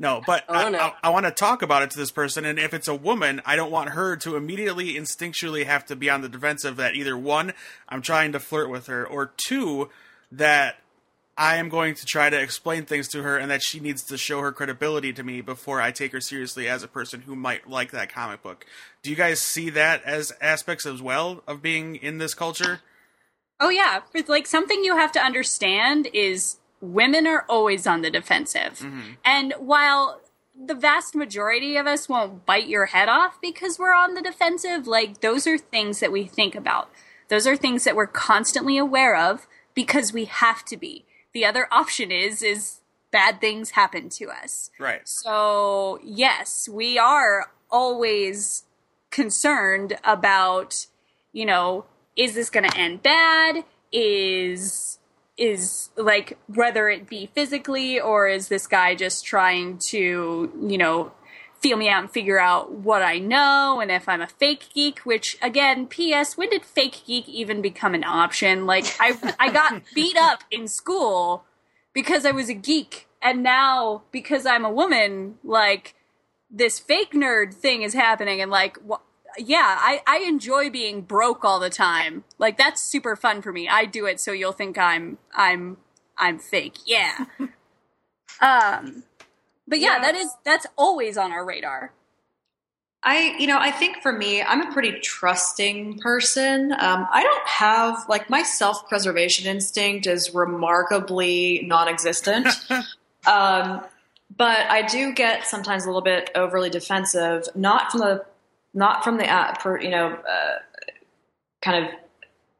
No, but I want to talk about it to this person, and if it's a woman, I don't want her to immediately instinctually have to be on the defensive that either one, I'm trying to flirt with her, or two, that I am going to try to explain things to her and that she needs to show her credibility to me before I take her seriously as a person who might like that comic book. Do you guys see that as aspects as well of being in this culture? Oh yeah, it's like something you have to understand is women are always on the defensive. And while the vast majority of us won't bite your head off because we're on the defensive, like, those are things that we think about. Those are things that we're constantly aware of because we have to be. The other option is bad things happen to us. Right. So, yes, we are always concerned about, is this going to end bad? Is like, whether it be physically or is this guy just trying to, feel me out and figure out what I know and if I'm a fake geek, which, again, P.S., when did fake geek even become an option? Like, I got beat up in school because I was a geek, and now because I'm a woman, like, this fake nerd thing is happening, and like, yeah, I enjoy being broke all the time. Like, that's super fun for me. I do it so you'll think I'm fake. Yeah. But yeah, that's always on our radar. I think for me, I'm a pretty trusting person. I don't have, like, my self-preservation instinct is remarkably non-existent. But I do get sometimes a little bit overly defensive, not from the kind of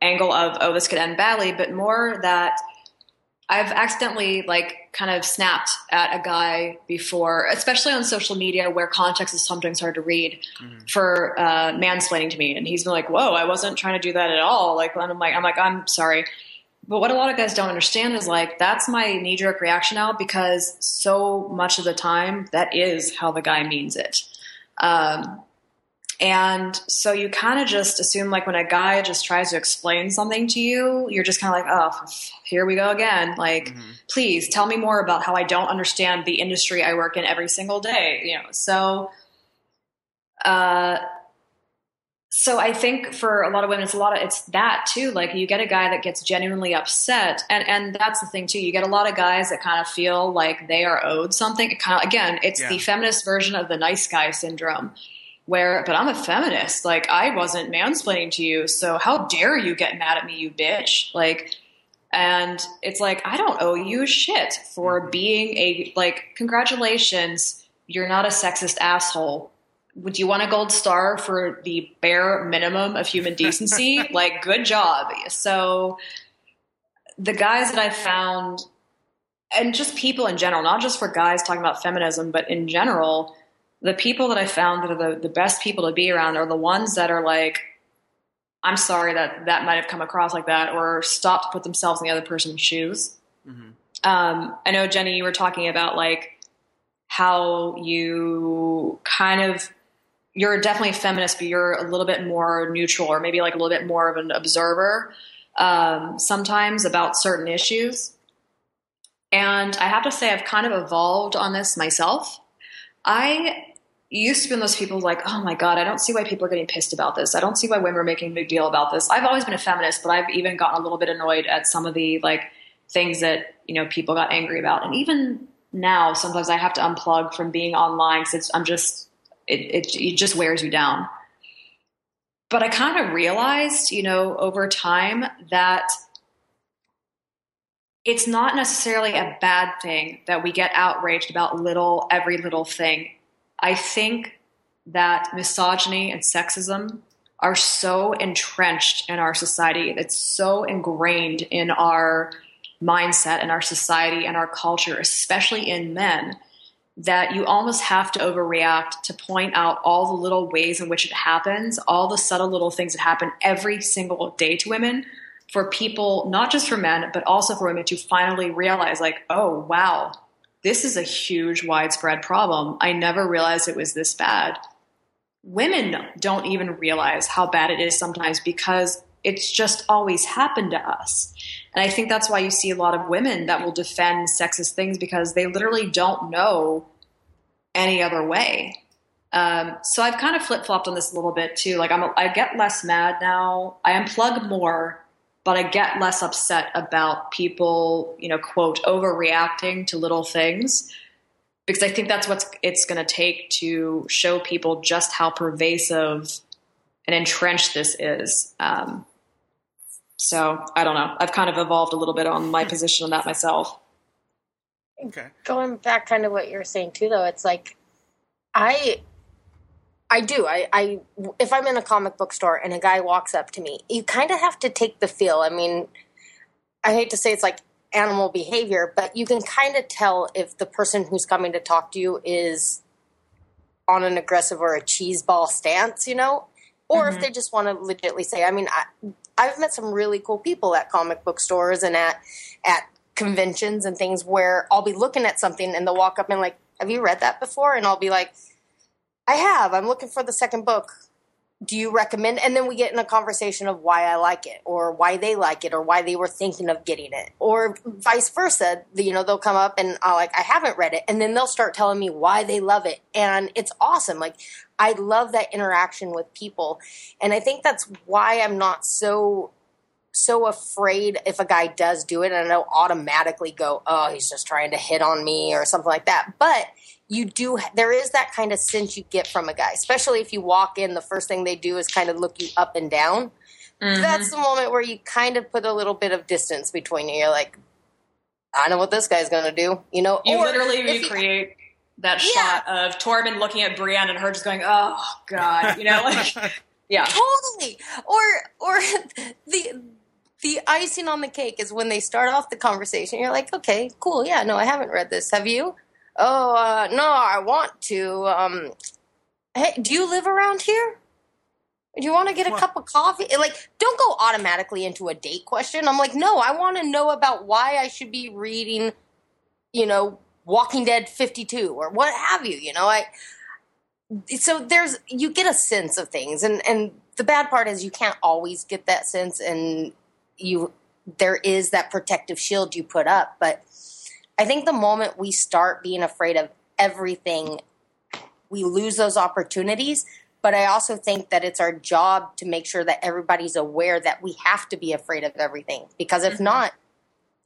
angle of, oh, this could end badly, but more that I've accidentally like kind of snapped at a guy before, especially on social media where context is sometimes hard to read, for mansplaining to me. And he's been like, whoa, I wasn't trying to do that at all. Like, and I'm like, I'm sorry. But what a lot of guys don't understand is like, that's my knee jerk reaction now, because so much of the time that is how the guy means it. And so you kind of just assume, like, when a guy just tries to explain something to you, you're just kind of like, oh, here we go again. Like, please tell me more about how I don't understand the industry I work in every single day, you know? So, so I think for a lot of women, it's that too. Like, you get a guy that gets genuinely upset, and that's the thing too. You get a lot of guys that kind of feel like they are owed something. It kind of, again, it's the feminist version of the nice guy syndrome, where, but I'm a feminist. Like, I wasn't mansplaining to you, so how dare you get mad at me, you bitch? Like, and it's like, I don't owe you shit for being a, like, congratulations, you're not a sexist asshole. Would you want a gold star for the bare minimum of human decency? Like, good job. So the guys that I found, and just people in general, not just for guys talking about feminism, but in general, the people that I found that are the best people to be around are the ones that are like, I'm sorry that that might've come across like that, or stopped to put themselves in the other person's shoes. I know, Jenny, you were talking about like how you kind of, you're definitely a feminist, but you're a little bit more neutral, or maybe like a little bit more of an observer sometimes about certain issues. And I have to say, I've kind of evolved on this myself. I used to be one of those people like, oh my God, I don't see why people are getting pissed about this. I don't see why women are making a big deal about this. I've always been a feminist, but I've even gotten a little bit annoyed at some of the like things that, you know, people got angry about. And even now, sometimes I have to unplug from being online since I'm just, it just wears you down. But I kind of realized, you know, over time that it's not necessarily a bad thing that we get outraged about every little thing. I think that misogyny and sexism are so entrenched in our society. It's so ingrained in our mindset and our society and our culture, especially in men, that you almost have to overreact to point out all the little ways in which it happens, all the subtle little things that happen every single day to women, for people, not just for men, but also for women to finally realize like, oh, wow, this is a huge widespread problem. I never realized it was this bad. Women don't even realize how bad it is sometimes because it's just always happened to us. And I think that's why you see a lot of women that will defend sexist things, because they literally don't know any other way. So I've kind of flip-flopped on this a little bit too. Like, I get less mad now. I unplug more, but I get less upset about people, you know, quote, overreacting to little things, because I think that's what it's going to take to show people just how pervasive and entrenched this is. So I don't know. I've kind of evolved a little bit on my position on that myself. Okay. Going back kind of what you were saying too, though, it's like, I do. If I'm in a comic book store and a guy walks up to me, you kind of have to take the feel. I mean, I hate to say it's like animal behavior, but you can kind of tell if the person who's coming to talk to you is on an aggressive or a cheeseball stance, you know, or if they just want to legitimately say, I mean, I've met some really cool people at comic book stores and at conventions and things where I'll be looking at something and they'll walk up and like, have you read that before? And I'll be like, I have. I'm looking for the second book. Do you recommend? And then we get in a conversation of why I like it, or why they like it, or why they were thinking of getting it, or vice versa. You know, they'll come up and I'll like, I haven't read it. And then they'll start telling me why they love it. And it's awesome. Like, I love that interaction with people. And I think that's why I'm not so afraid if a guy does do it, and I'll automatically go, oh, he's just trying to hit on me or something like that. But you do, there is that kind of sense you get from a guy, especially if you walk in, the first thing they do is kind of look you up and down. That's the moment where you kind of put a little bit of distance between you. You're like, I know what this guy's going to do, you know? You or literally recreate that shot of Torben looking at Brienne and her just going, oh God, you know, like Yeah. Totally. Or the icing on the cake is when they start off the conversation. You're like, okay, cool. Yeah, no, I haven't read this. Have you? Oh, no, I want to. Hey, do you live around here? Do you want to get a cup of coffee? Like, don't go automatically into a date question. I'm like, no, I want to know about why I should be reading, you know, Walking Dead 52 or what have you. You know, so there's, you get a sense of things. And the bad part is you can't always get that sense. And there is that protective shield you put up. But I think the moment we start being afraid of everything, we lose those opportunities. But I also think that it's our job to make sure that everybody's aware that we have to be afraid of everything. Because if not,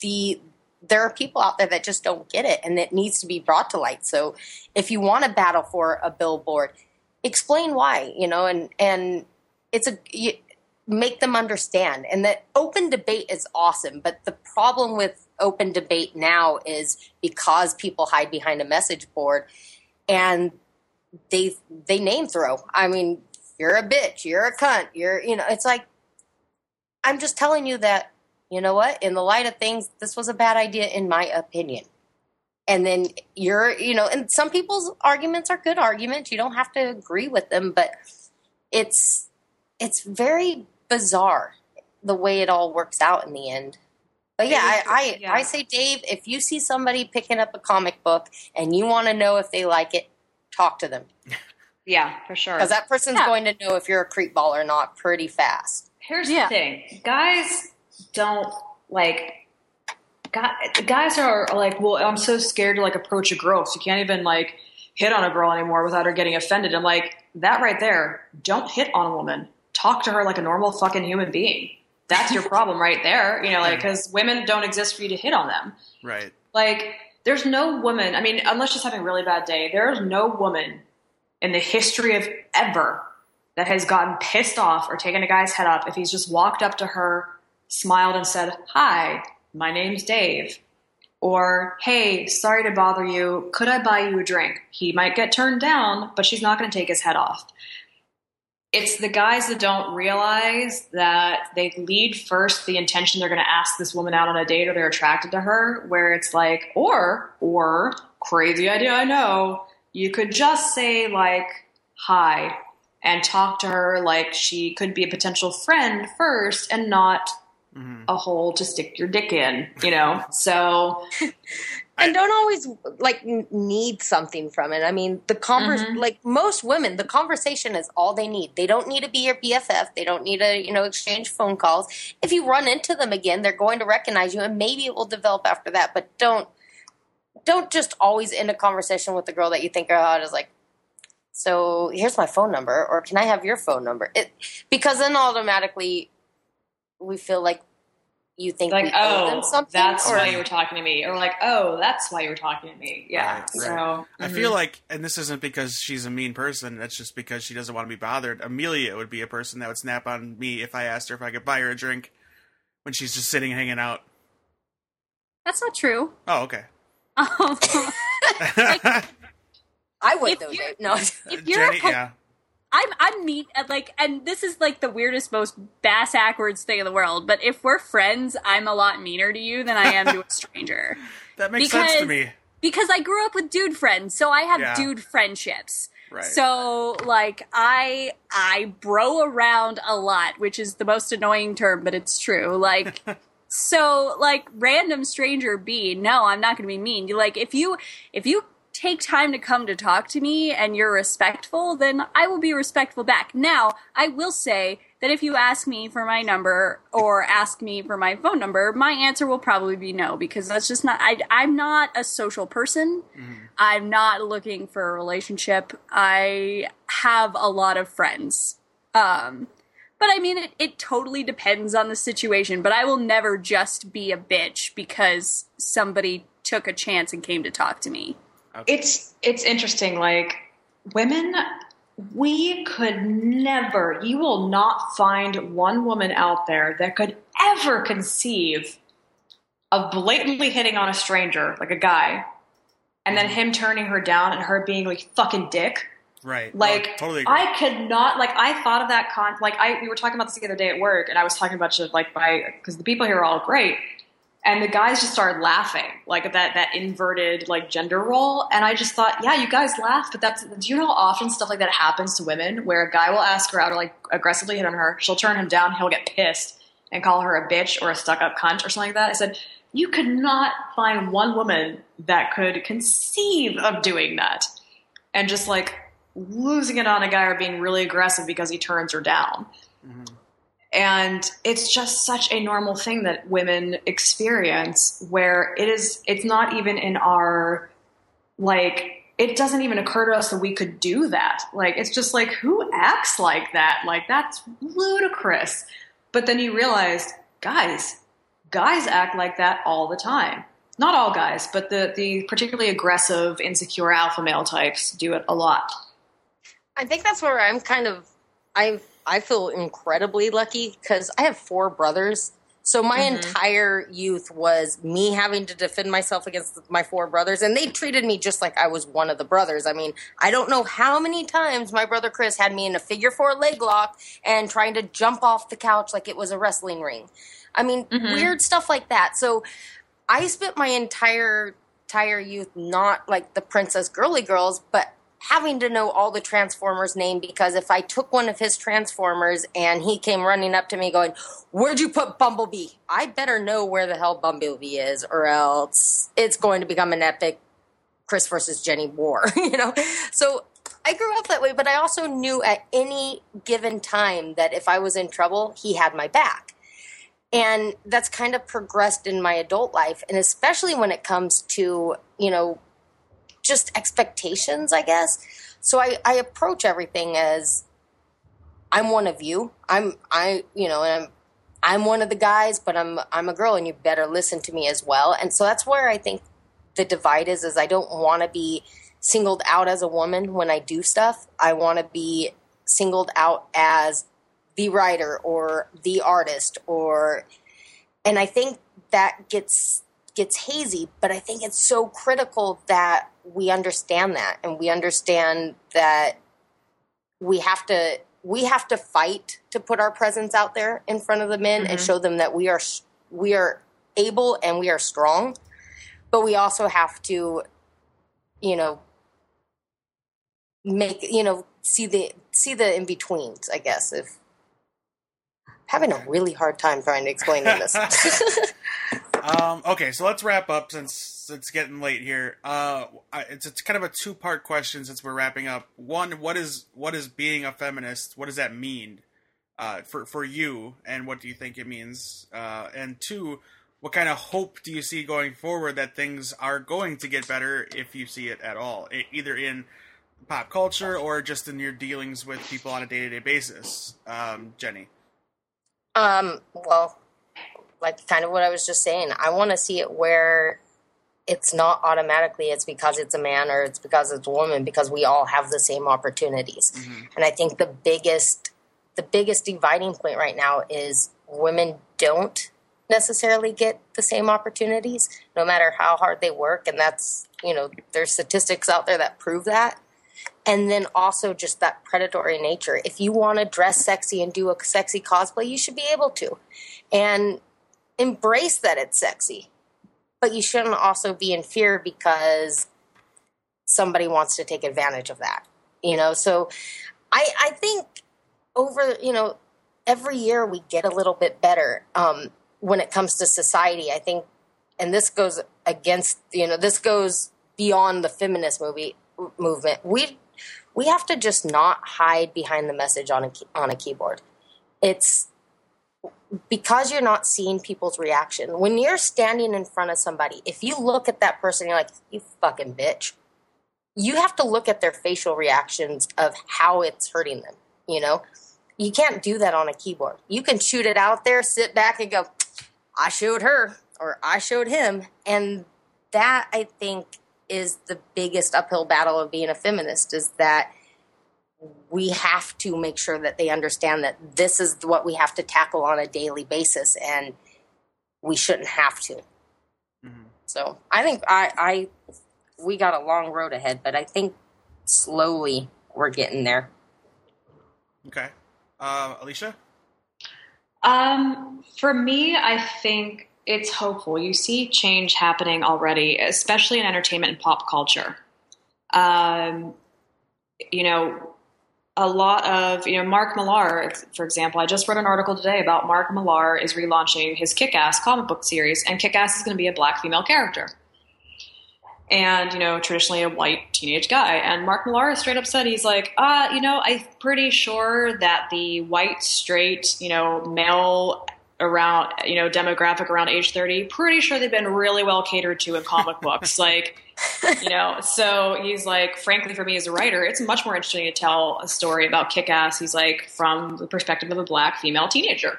there are people out there that just don't get it, and it needs to be brought to light. So if you want to battle for a billboard, explain why, you know, and make them understand. And that open debate is awesome. But the problem with open debate now is because people hide behind a message board and they name throw. I mean, you're a bitch, you're a cunt, you know, it's like, I'm just telling you that, you know what, in the light of things, this was a bad idea in my opinion. And then and some people's arguments are good arguments. You don't have to agree with them, but it's very bizarre the way it all works out in the end. But yeah, I say, Dave, if you see somebody picking up a comic book and you want to know if they like it, talk to them. Yeah, for sure. Because that person's going to know if you're a creepball or not pretty fast. Here's the thing. Guys don't, guys are like, well, I'm so scared to, approach a girl. So you can't even, hit on a girl anymore without her getting offended. I'm like, that right there, don't hit on a woman. Talk to her like a normal fucking human being. That's your problem right there. You know, because women don't exist for you to hit on them. Right. There's no woman, I mean, unless she's having a really bad day, there is no woman in the history of ever that has gotten pissed off or taken a guy's head up if he's just walked up to her, smiled and said, hi, my name's Dave. Or, hey, sorry to bother you. Could I buy you a drink? He might get turned down, but she's not going to take his head off. It's the guys that don't realize that they lead first the intention they're going to ask this woman out on a date or they're attracted to her, where it's like, or crazy idea, I know, you could just say hi and talk to her like she could be a potential friend first and not a hole to stick your dick in, you know? So... And don't always, need something from it. I mean, the most women, the conversation is all they need. They don't need to be your BFF. They don't need to, exchange phone calls. If you run into them again, they're going to recognize you, and maybe it will develop after that. But don't just always end a conversation with the girl that you think are hot is like, so here's my phone number, or can I have your phone number? Because then automatically we feel like, you think that's why you were talking to me, or that's why you were talking to me. Yeah. Right. So I feel like, and this isn't because she's a mean person. That's just because she doesn't want to be bothered. Amelia would be a person that would snap on me if I asked her if I could buy her a drink when she's just sitting hanging out. That's not true. Oh, okay. I would though. No, if you're Jenny, I'm mean, and this is the weirdest, most bass-ackwards thing in the world. But if we're friends, I'm a lot meaner to you than I am to a stranger. That makes sense to me. Because I grew up with dude friends, so I have dude friendships. Right. So I bro around a lot, which is the most annoying term, but it's true. So random stranger B. No, I'm not going to be mean. If you take time to come to talk to me and you're respectful, then I will be respectful back. Now, I will say that if you ask me for my number or ask me for my phone number, my answer will probably be no, because that's just not, I'm not a social person. Mm-hmm. I'm not looking for a relationship. I have a lot of friends. But I mean, it totally depends on the situation, but I will never just be a bitch because somebody took a chance and came to talk to me. Okay. It's interesting. Women, we could never. You will not find one woman out there that could ever conceive of blatantly hitting on a stranger, like a guy, and then him turning her down and her being like fucking dick. Right. Like, oh, totally agree. I could not, like, I thought of that con, like, we were talking about this the other day at work, and I was talking about shit, like, because the people here are all great, and the guys just started laughing, like, at that inverted, like, gender role, and I just thought, yeah, you guys laugh, but that's, do you know how often stuff like that happens to women, where a guy will ask her out or, like, aggressively hit on her, she'll turn him down, he'll get pissed, and call her a bitch or a stuck-up cunt or something like that? I said, you could not find one woman that could conceive of doing that, and just, like, losing it on a guy or being really aggressive because he turns her down. Mm-hmm. And it's just such a normal thing that women experience, where it's not even in our, like, it doesn't even occur to us that we could do that. Like, it's just like, who acts like that? Like, that's ludicrous. But then you realize, guys act like that all the time. Not all guys, but the particularly aggressive, insecure alpha male types do it a lot. I think that's where I'm kind of, I feel incredibly lucky because I have 4 brothers. So my mm-hmm. entire youth was me having to defend myself against my 4 brothers, and they treated me just like I was one of the brothers. I mean, I don't know how many times my brother Chris had me in a figure 4 leg lock and trying to jump off the couch like it was a wrestling ring. I mean, mm-hmm. weird stuff like that. So I spent my entire youth not like the princess girly girls, but having to know all the Transformers name, because if I took one of his Transformers and he came running up to me going, "Where'd you put Bumblebee?" I better know where the hell Bumblebee is, or else it's going to become an epic Chris versus Jenny war, you know? So I grew up that way, but I also knew at any given time that if I was in trouble, he had my back. And that's kind of progressed in my adult life, and especially when it comes to, you know, just expectations, I guess. So I approach everything as I'm one of you. I'm one of the guys, but I'm a girl, and you better listen to me as well. And so that's where I think the divide is I don't want to be singled out as a woman when I do stuff. I want to be singled out as the writer or the artist, and I think that gets hazy, but I think it's so critical that we understand that, and we understand that we have to fight to put our presence out there in front of the men mm-hmm. and show them that we are able and we are strong, but we also have to, you know, make, you know, see the in-betweens, I guess. If having a really hard time trying to explain this. Okay, so let's wrap up since it's getting late here. It's kind of a 2-part question since we're wrapping up. One, what is being a feminist? What does that mean for you, and what do you think it means? And 2, what kind of hope do you see going forward that things are going to get better, if you see it at all, either in pop culture or just in your dealings with people on a day-to-day basis? Jenny. Well, like kind of what I was just saying, I want to see it where it's not automatically it's because it's a man or it's because it's a woman, because we all have the same opportunities. Mm-hmm. And I think the biggest dividing point right now is women don't necessarily get the same opportunities, no matter how hard they work. And that's, you know, there's statistics out there that prove that. And then also just that predatory nature. If you want to dress sexy and do a sexy cosplay, you should be able to. And embrace that it's sexy. But you shouldn't also be in fear because somebody wants to take advantage of that. You know, so I think over, you know, every year we get a little bit better when it comes to society. I think, and this goes against, you know, this goes beyond the feminist movement. We have to just not hide behind the message on a keyboard. It's because you're not seeing people's reaction. When you're standing in front of somebody, if you look at that person, you're like, you fucking bitch. You have to look at their facial reactions of how it's hurting them. You know, you can't do that on a keyboard. You can shoot it out there, sit back and go, I showed her or I showed him. And that, I think, is the biggest uphill battle of being a feminist, is that we have to make sure that they understand that this is what we have to tackle on a daily basis, and we shouldn't have to. Mm-hmm. So I think we got a long road ahead, but I think slowly we're getting there. Okay. Alicia? For me, I think it's hopeful. You see change happening already, especially in entertainment and pop culture. You know, a lot of, Mark Millar, for example, I just read an article today about Mark Millar is relaunching his Kick-Ass comic book series, and Kick-Ass is going to be a black female character. And, traditionally a white teenage guy. And Mark Millar straight up said, he's like, I'm pretty sure that the white, straight, male around, demographic around age 30, pretty sure they've been really well catered to in comic books. So he's like, frankly, for me as a writer, it's much more interesting to tell a story about Kick-Ass. He's like, from the perspective of a black female teenager.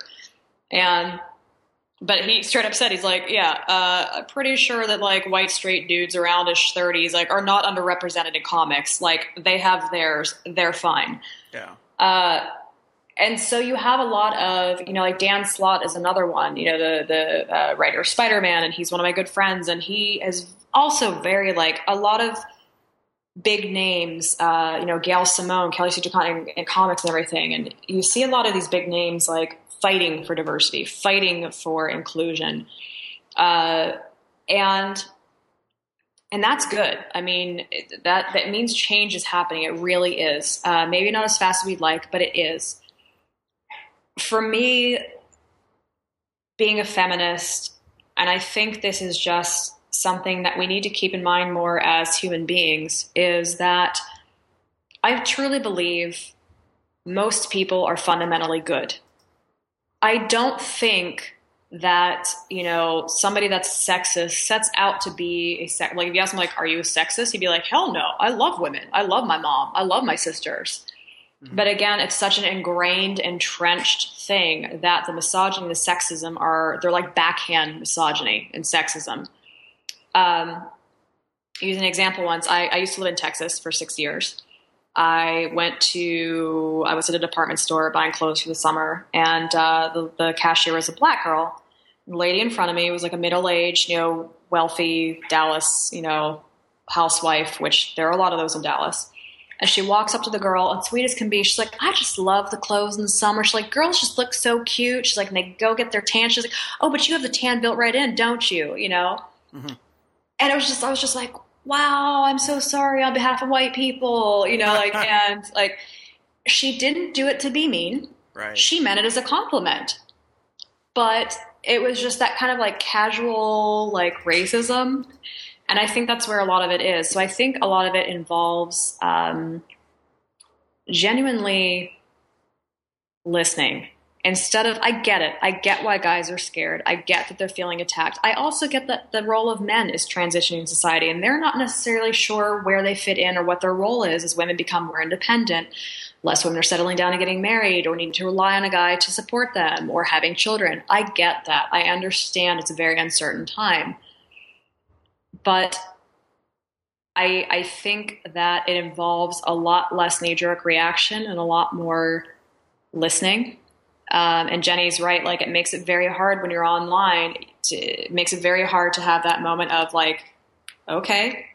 But he straight up said, he's like, I'm pretty sure that, white straight dudes around ish 30s, are not underrepresented in comics. They have theirs. They're fine. Yeah. And so you have a lot of, Dan Slott is another one, the writer of Spider-Man, and he's one of my good friends. And he is also very, a lot of big names, Gail Simone, Kelly Sue DeConnick in comics and everything. And you see a lot of these big names, fighting for diversity, fighting for inclusion. And that's good. I mean, that means change is happening. It really is. Maybe not as fast as we'd like, but it is. For me, being a feminist, and I think this is just something that we need to keep in mind more as human beings, is that I truly believe most people are fundamentally good. I don't think that, somebody that's sexist sets out to be if you ask him, are you a sexist? He'd be like, hell no. I love women. I love my mom. I love my sisters. Mm-hmm. But again, it's such an ingrained, entrenched thing that the misogyny and the sexism they're like backhand misogyny and sexism. Use an example once. I used to live in Texas for 6 years. I was at a department store buying clothes for the summer, and the cashier was a black girl. The lady in front of me was a middle-aged, wealthy Dallas, housewife, which there are a lot of those in Dallas. And she walks up to the girl, and sweet as can be, she's like, I just love the clothes in the summer. She's like, girls just look so cute. She's like, and they go get their tan. She's like, oh, but you have the tan built right in, don't you? Mm-hmm. And I was just like, wow, I'm so sorry on behalf of white people, she didn't do it to be mean. Right. She meant it as a compliment, but it was just that kind of casual, racism. And I think that's where a lot of it is. So I think a lot of it involves, genuinely listening. Instead of, I get it. I get why guys are scared. I get that they're feeling attacked. I also get that the role of men is transitioning in society, and they're not necessarily sure where they fit in or what their role is as women become more independent. Less women are settling down and getting married or needing to rely on a guy to support them or having children. I get that. I understand it's a very uncertain time. But I think that it involves a lot less knee-jerk reaction and a lot more listening. And Jenny's right. It makes it very hard when you're online. It makes it very hard to have that moment of okay,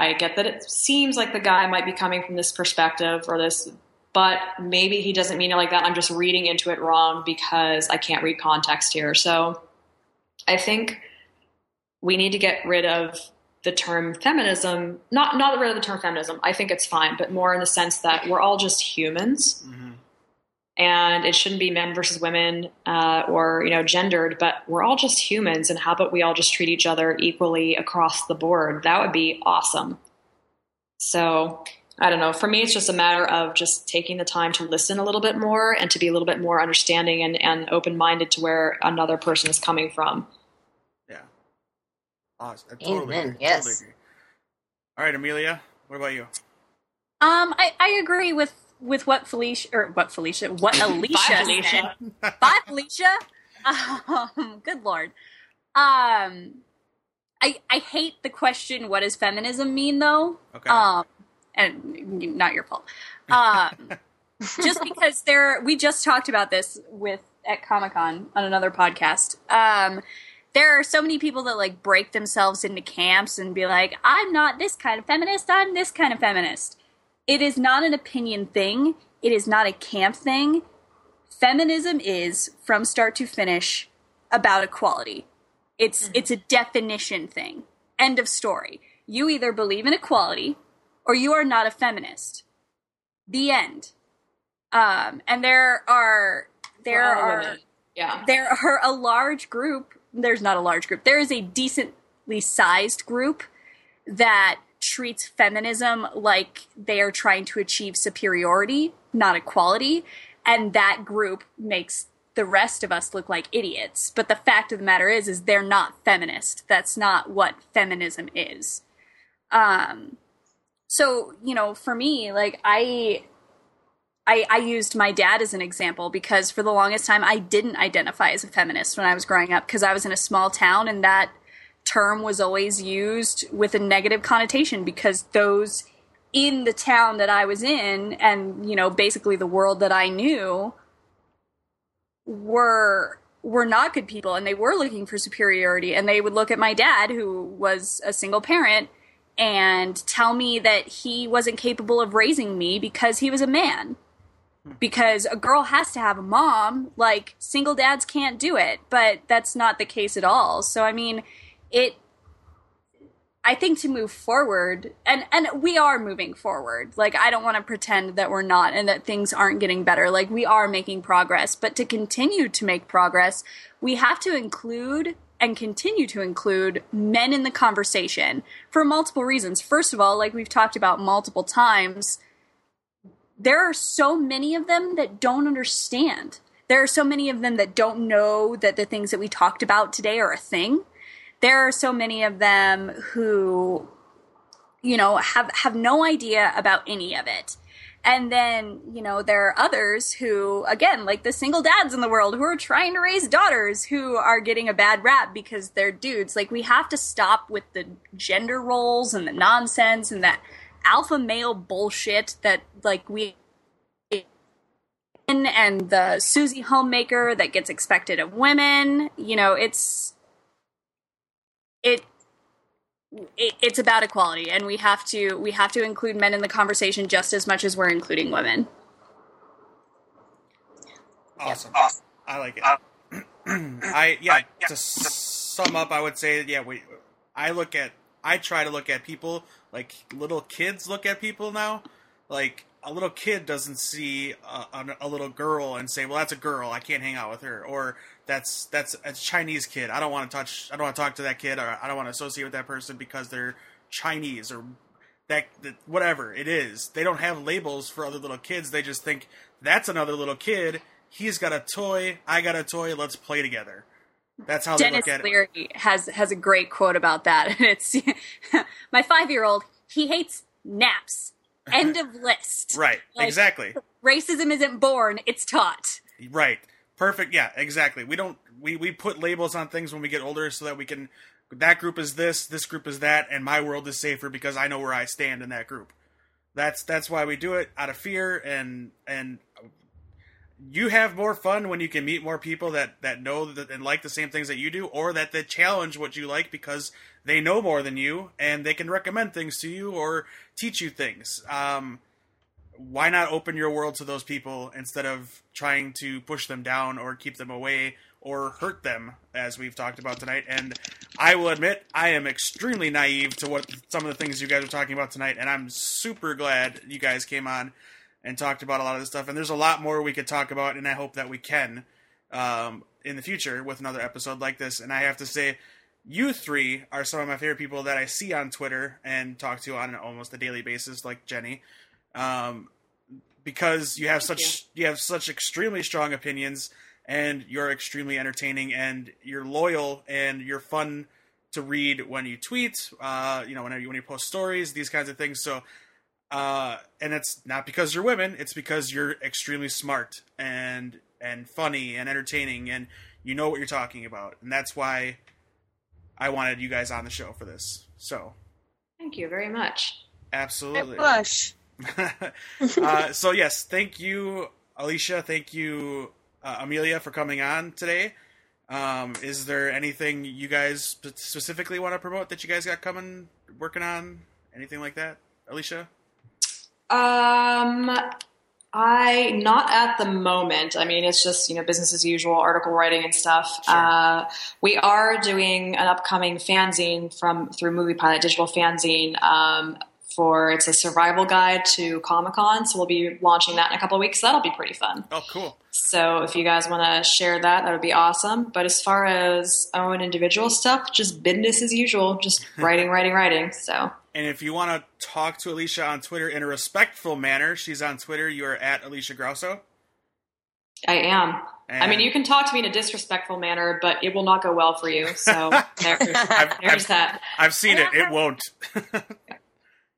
I get that it seems like the guy might be coming from this perspective or this, but maybe he doesn't mean it like that. I'm just reading into it wrong because I can't read context here. So I think we need to get rid of the term feminism, not rid of the term feminism. I think it's fine, but more in the sense that we're all just humans. Mm-hmm. And it shouldn't be men versus women or, gendered, but we're all just humans. And how about we all just treat each other equally across the board? That would be awesome. So I don't know. For me, it's just a matter of just taking the time to listen a little bit more and to be a little bit more understanding and open-minded to where another person is coming from. Yeah. Awesome. I totally Amen. Agree. Yes. Totally agree. All right, Amelia, what about you? I agree with what Alicia Bye, Alicia. Said. Bye, Alicia. Good Lord. I hate the question, what does feminism mean, though? Okay. And not your fault. Just because we just talked about this at Comic-Con on another podcast. There are so many people that break themselves into camps and be like, I'm not this kind of feminist, I'm this kind of feminist. It is not an opinion thing. It is not a camp thing. Feminism is, from start to finish, about equality. It's a definition thing. End of story. You either believe in equality or you are not a feminist. The end. And there are a large group. There's not a large group. There is a decently sized group that treats feminism like they are trying to achieve superiority, not equality. And that group makes the rest of us look like idiots. But the fact of the matter is they're not feminist. That's not what feminism is. So, you know, for me, like I used my dad as an example because for the longest time I didn't identify as a feminist when I was growing up because I was in a small town and that term was always used with a negative connotation because those in the town that I was in and, you know, basically the world that I knew were not good people and they were looking for superiority. And they would look at my dad, who was a single parent, and tell me that he wasn't capable of raising me because he was a man. Because a girl has to have a mom. Like, single dads can't do it. But that's not the case at all. So, I mean, I think to move forward, and we are moving forward. Like, I don't want to pretend that we're not and that things aren't getting better. Like, we are making progress. But to continue to make progress, we have to include and continue to include men in the conversation for multiple reasons. First of all, like we've talked about multiple times, there are so many of them that don't understand. There are so many of them that don't know that the things that we talked about today are a thing. There are so many of them who, you know, have no idea about any of it. And then, you know, there are others who, again, like the single dads in the world who are trying to raise daughters who are getting a bad rap because they're dudes. Like, we have to stop with the gender roles and the nonsense and that alpha male bullshit that, like, we... And the Susie homemaker that gets expected of women. You know, It's about equality, and we have to include men in the conversation just as much as we're including women. Awesome. I like it. To sum up, I would say I try to look at people like little kids look at people now. Like, a little kid doesn't see a little girl and say, "Well, that's a girl. I can't hang out with her." Or that's a Chinese kid. I don't want to talk to that kid, or I don't want to associate with that person because they're Chinese or that whatever it is. They don't have labels for other little kids. They just think that's another little kid. He's got a toy. I got a toy. Let's play together. That's how Dennis they look at Leary it. Has a great quote about that. It's my 5-year-old. He hates naps. End of list. Right. Like, exactly. Racism isn't born. It's taught. Right. Perfect. Yeah, exactly. We put labels on things when we get older so that we can, that group is this group is that, and my world is safer because I know where I stand in that group. That's why we do it, out of fear, and you have more fun when you can meet more people that know that and like the same things that you do, or that they challenge what you like because they know more than you and they can recommend things to you or teach you things. Why not open your world to those people instead of trying to push them down or keep them away or hurt them, as we've talked about tonight? And I will admit, I am extremely naive to what some of the things you guys are talking about tonight, and I'm super glad you guys came on and talked about a lot of this stuff. And there's a lot more we could talk about, and I hope that we can in the future with another episode like this. And I have to say, you three are some of my favorite people that I see on Twitter and talk to on almost a daily basis, like Jenny. Because you have such extremely strong opinions, and you're extremely entertaining, and you're loyal, and you're fun to read when you tweet, when you post stories, these kinds of things. So, and it's not because you're women, it's because you're extremely smart and funny and entertaining, and you know what you're talking about. And that's why I wanted you guys on the show for this. So thank you very much. Absolutely. I blush. So yes, thank you, Alicia. Thank you, Amelia, for coming on today. Is there anything you guys specifically want to promote that you guys got coming, working on, anything like that, Alicia? I not at the moment. I mean, it's just, you know, business as usual, article writing and stuff. Sure. We are doing an upcoming fanzine through Movie Pilot, digital fanzine, it's a survival guide to Comic-Con. So we'll be launching that in a couple of weeks. That'll be pretty fun. Oh, cool. So if you guys want to share that would be awesome. But as far as own individual stuff, just business as usual, just writing. So. And if you want to talk to Alicia on Twitter in a respectful manner, she's on Twitter. You are at Alicia Grosso. I am. And I mean, you can talk to me in a disrespectful manner, but it will not go well for you. So there's that. I've seen it. It won't.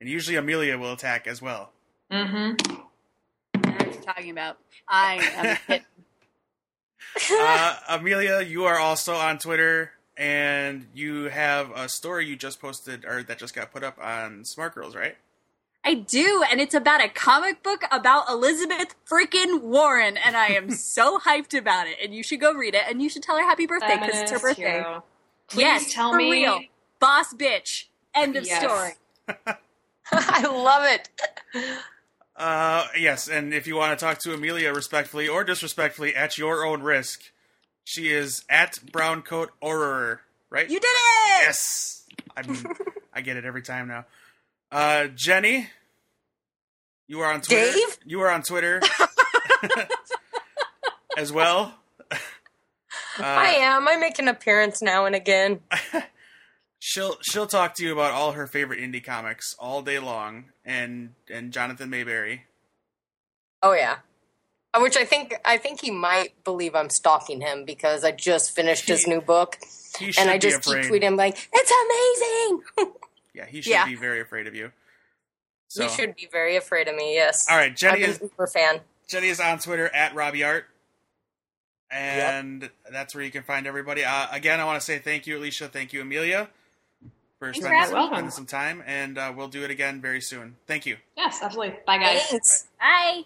And usually Amelia will attack as well. Mm-hmm. What you talking about? I am kidding. Amelia, you are also on Twitter, and you have a story you just posted, or that just got put up on Smart Girls, right? I do, and it's about a comic book about Elizabeth freaking Warren, and I am so hyped about it. And you should go read it, and you should tell her happy birthday, because it's her birthday. Hero. Please tell me. Real. Boss bitch. End of story. I love it. Yes, and if you want to talk to Amelia respectfully or disrespectfully at your own risk, she is at Browncoat Horror, right? You did it! Yes! I get it every time now. Jenny, you are on Twitter. Dave? You are on Twitter as well. I am. I make an appearance now and again. She'll talk to you about all her favorite indie comics all day long, and Jonathan Mayberry. Oh yeah, which I think he might believe I'm stalking him because I just finished his new book, and I just tweet him like it's amazing. Yeah, he should be very afraid of you. So. He should be very afraid of me. Yes. All right, Jenny is super fan. Jenny is on Twitter at Robbie Art. And that's where you can find everybody. Again, I want to say thank you, Alicia. Thank you, Amelia. For spending some time, and we'll do it again very soon. Thank you. Yes, absolutely. Bye, guys. Thanks. Bye.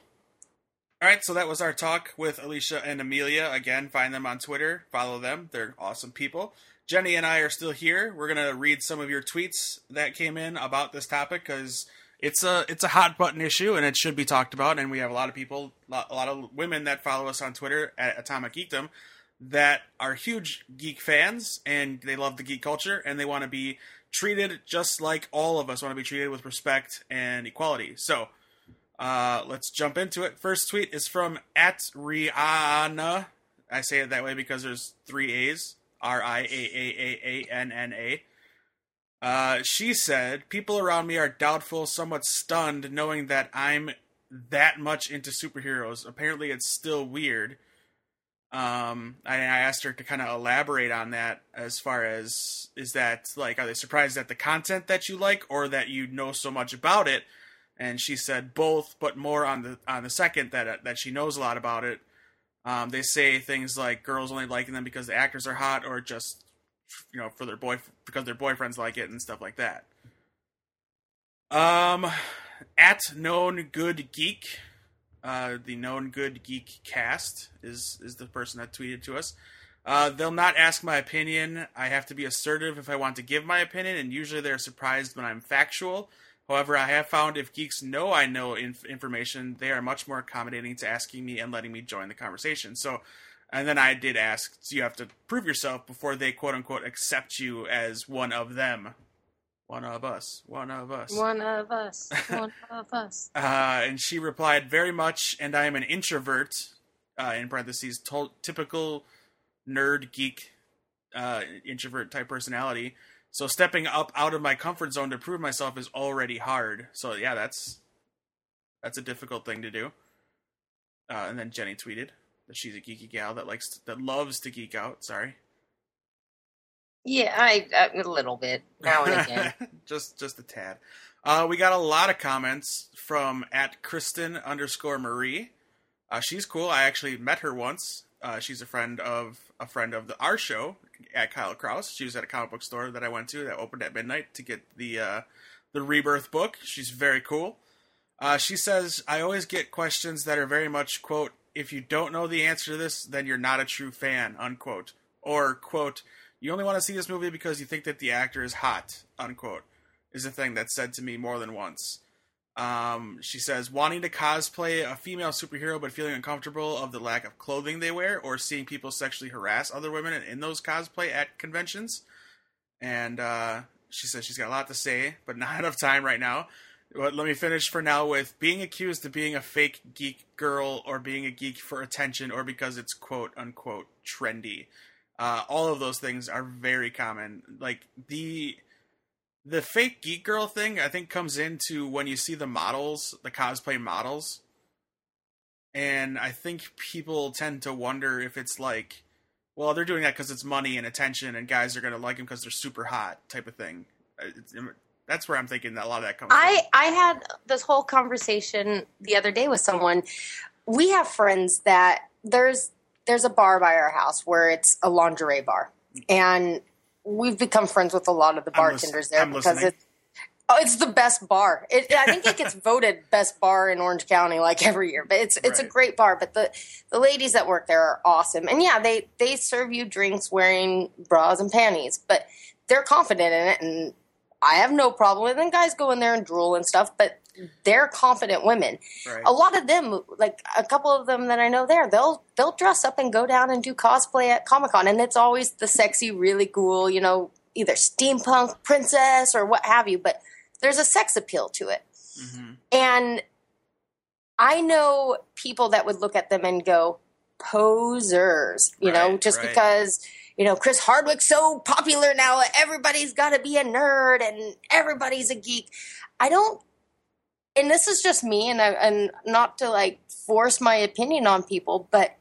All right, so that was our talk with Alicia and Amelia. Again, find them on Twitter. Follow them. They're awesome people. Jenny and I are still here. We're going to read some of your tweets that came in about this topic, because it's a hot-button issue, and it should be talked about, and we have a lot of people, a lot of women that follow us on Twitter at Atomic Geekdom that are huge geek fans, and they love the geek culture, and they want to be treated just like all of us want to be treated, with respect and equality. So let's jump into it. First tweet is from @Rihanna. I say it that way because there's three A's. Riaanna. She said, people around me are doubtful, somewhat stunned, knowing that I'm that much into superheroes. Apparently it's still weird. I asked her to kind of elaborate on that, as far as, is that, like, are they surprised at the content that you like, or that you know so much about it? And she said both, but more on the second, that she knows a lot about it. They say things like girls only liking them because the actors are hot, or just, you know, for their because their boyfriends like it and stuff like that. At Known Good Geek. The Known Good Geek cast is the person that tweeted to us. They'll not ask my opinion. I have to be assertive if I want to give my opinion, and usually they're surprised when I'm factual. However, I have found if geeks know I know information, they are much more accommodating to asking me and letting me join the conversation. So, and then I did ask, so you have to prove yourself before they, quote-unquote, accept you as one of them. One of us. And she replied, very much, and I am an introvert, in parentheses, typical nerd geek introvert type personality. So stepping up out of my comfort zone to prove myself is already hard. So yeah, that's a difficult thing to do. And then Jenny tweeted that she's a geeky gal that loves to geek out. Sorry. Yeah, I a little bit now and again, just a tad. We got a lot of comments from @Kristen_Marie. She's cool. I actually met her once. She's a friend of our show at Kyle Krause. She was at a comic book store that I went to that opened at midnight to get the Rebirth book. She's very cool. She says, I always get questions that are very much, quote, if you don't know the answer to this, then you're not a true fan, unquote, or quote, you only want to see this movie because you think that the actor is hot, unquote, is a thing that's said to me more than once. She says, wanting to cosplay a female superhero but feeling uncomfortable of the lack of clothing they wear, or seeing people sexually harass other women in those cosplay at conventions. And she says she's got a lot to say, but not enough time right now. But let me finish for now with being accused of being a fake geek girl, or being a geek for attention, or because it's quote-unquote trendy. All of those things are very common. Like, the fake geek girl thing, I think, comes into when you see the models, the cosplay models. And I think people tend to wonder if it's like, well, they're doing that because it's money and attention, and guys are going to like them because they're super hot type of thing. That's where I'm thinking that a lot of that comes from. I had this whole conversation the other day with someone. We have friends that there's a bar by our house where it's a lingerie bar. And we've become friends with a lot of the bartenders there because it's the best bar. I think it gets voted best bar in Orange County like every year, but it's a great bar. But the ladies that work there are awesome. And yeah, they serve you drinks wearing bras and panties, but they're confident in it. And I have no problem with it. And guys go in there and drool and stuff, but they're confident women. Right. A lot of them, like a couple of them that I know there, they'll dress up and go down and do cosplay at Comic-Con, and it's always the sexy, really cool, you know, either steampunk princess or what have you, but there's a sex appeal to it. Mm-hmm. And I know people that would look at them and go, posers, you know, just because, you know, Chris Hardwick's so popular now, everybody's got to be a nerd and everybody's a geek. And this is just me, and not to, like, force my opinion on people, but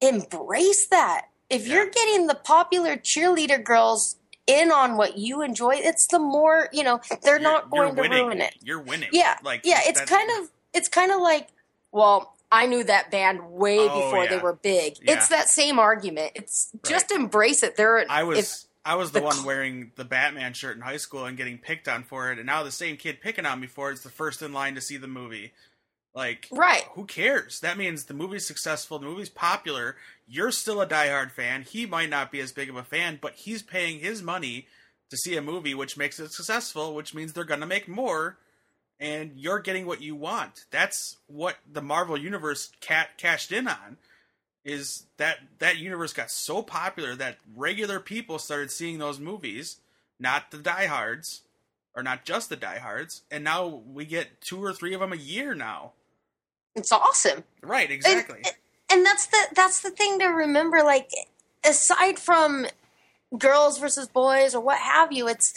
embrace that. If you're getting the popular cheerleader girls in on what you enjoy, it's the more, you know, they're not going to ruin it. You're winning. Yeah, like, yeah. It's kind of like, well, I knew that band way before they were big. Yeah. It's that same argument. It's just embrace it. I was the one wearing the Batman shirt in high school and getting picked on for it, and now the same kid picking on me for it's the first in line to see the movie. Like, who cares? That means the movie's successful, the movie's popular, you're still a diehard fan, he might not be as big of a fan, but he's paying his money to see a movie, which makes it successful, which means they're going to make more, and you're getting what you want. That's what the Marvel Universe cashed in on. Is that universe got so popular that regular people started seeing those movies, not the diehards, or not just the diehards, and now we get 2 or 3 of them a year now. It's awesome. Right, exactly. And that's the thing to remember, like, aside from girls versus boys or what have you, it's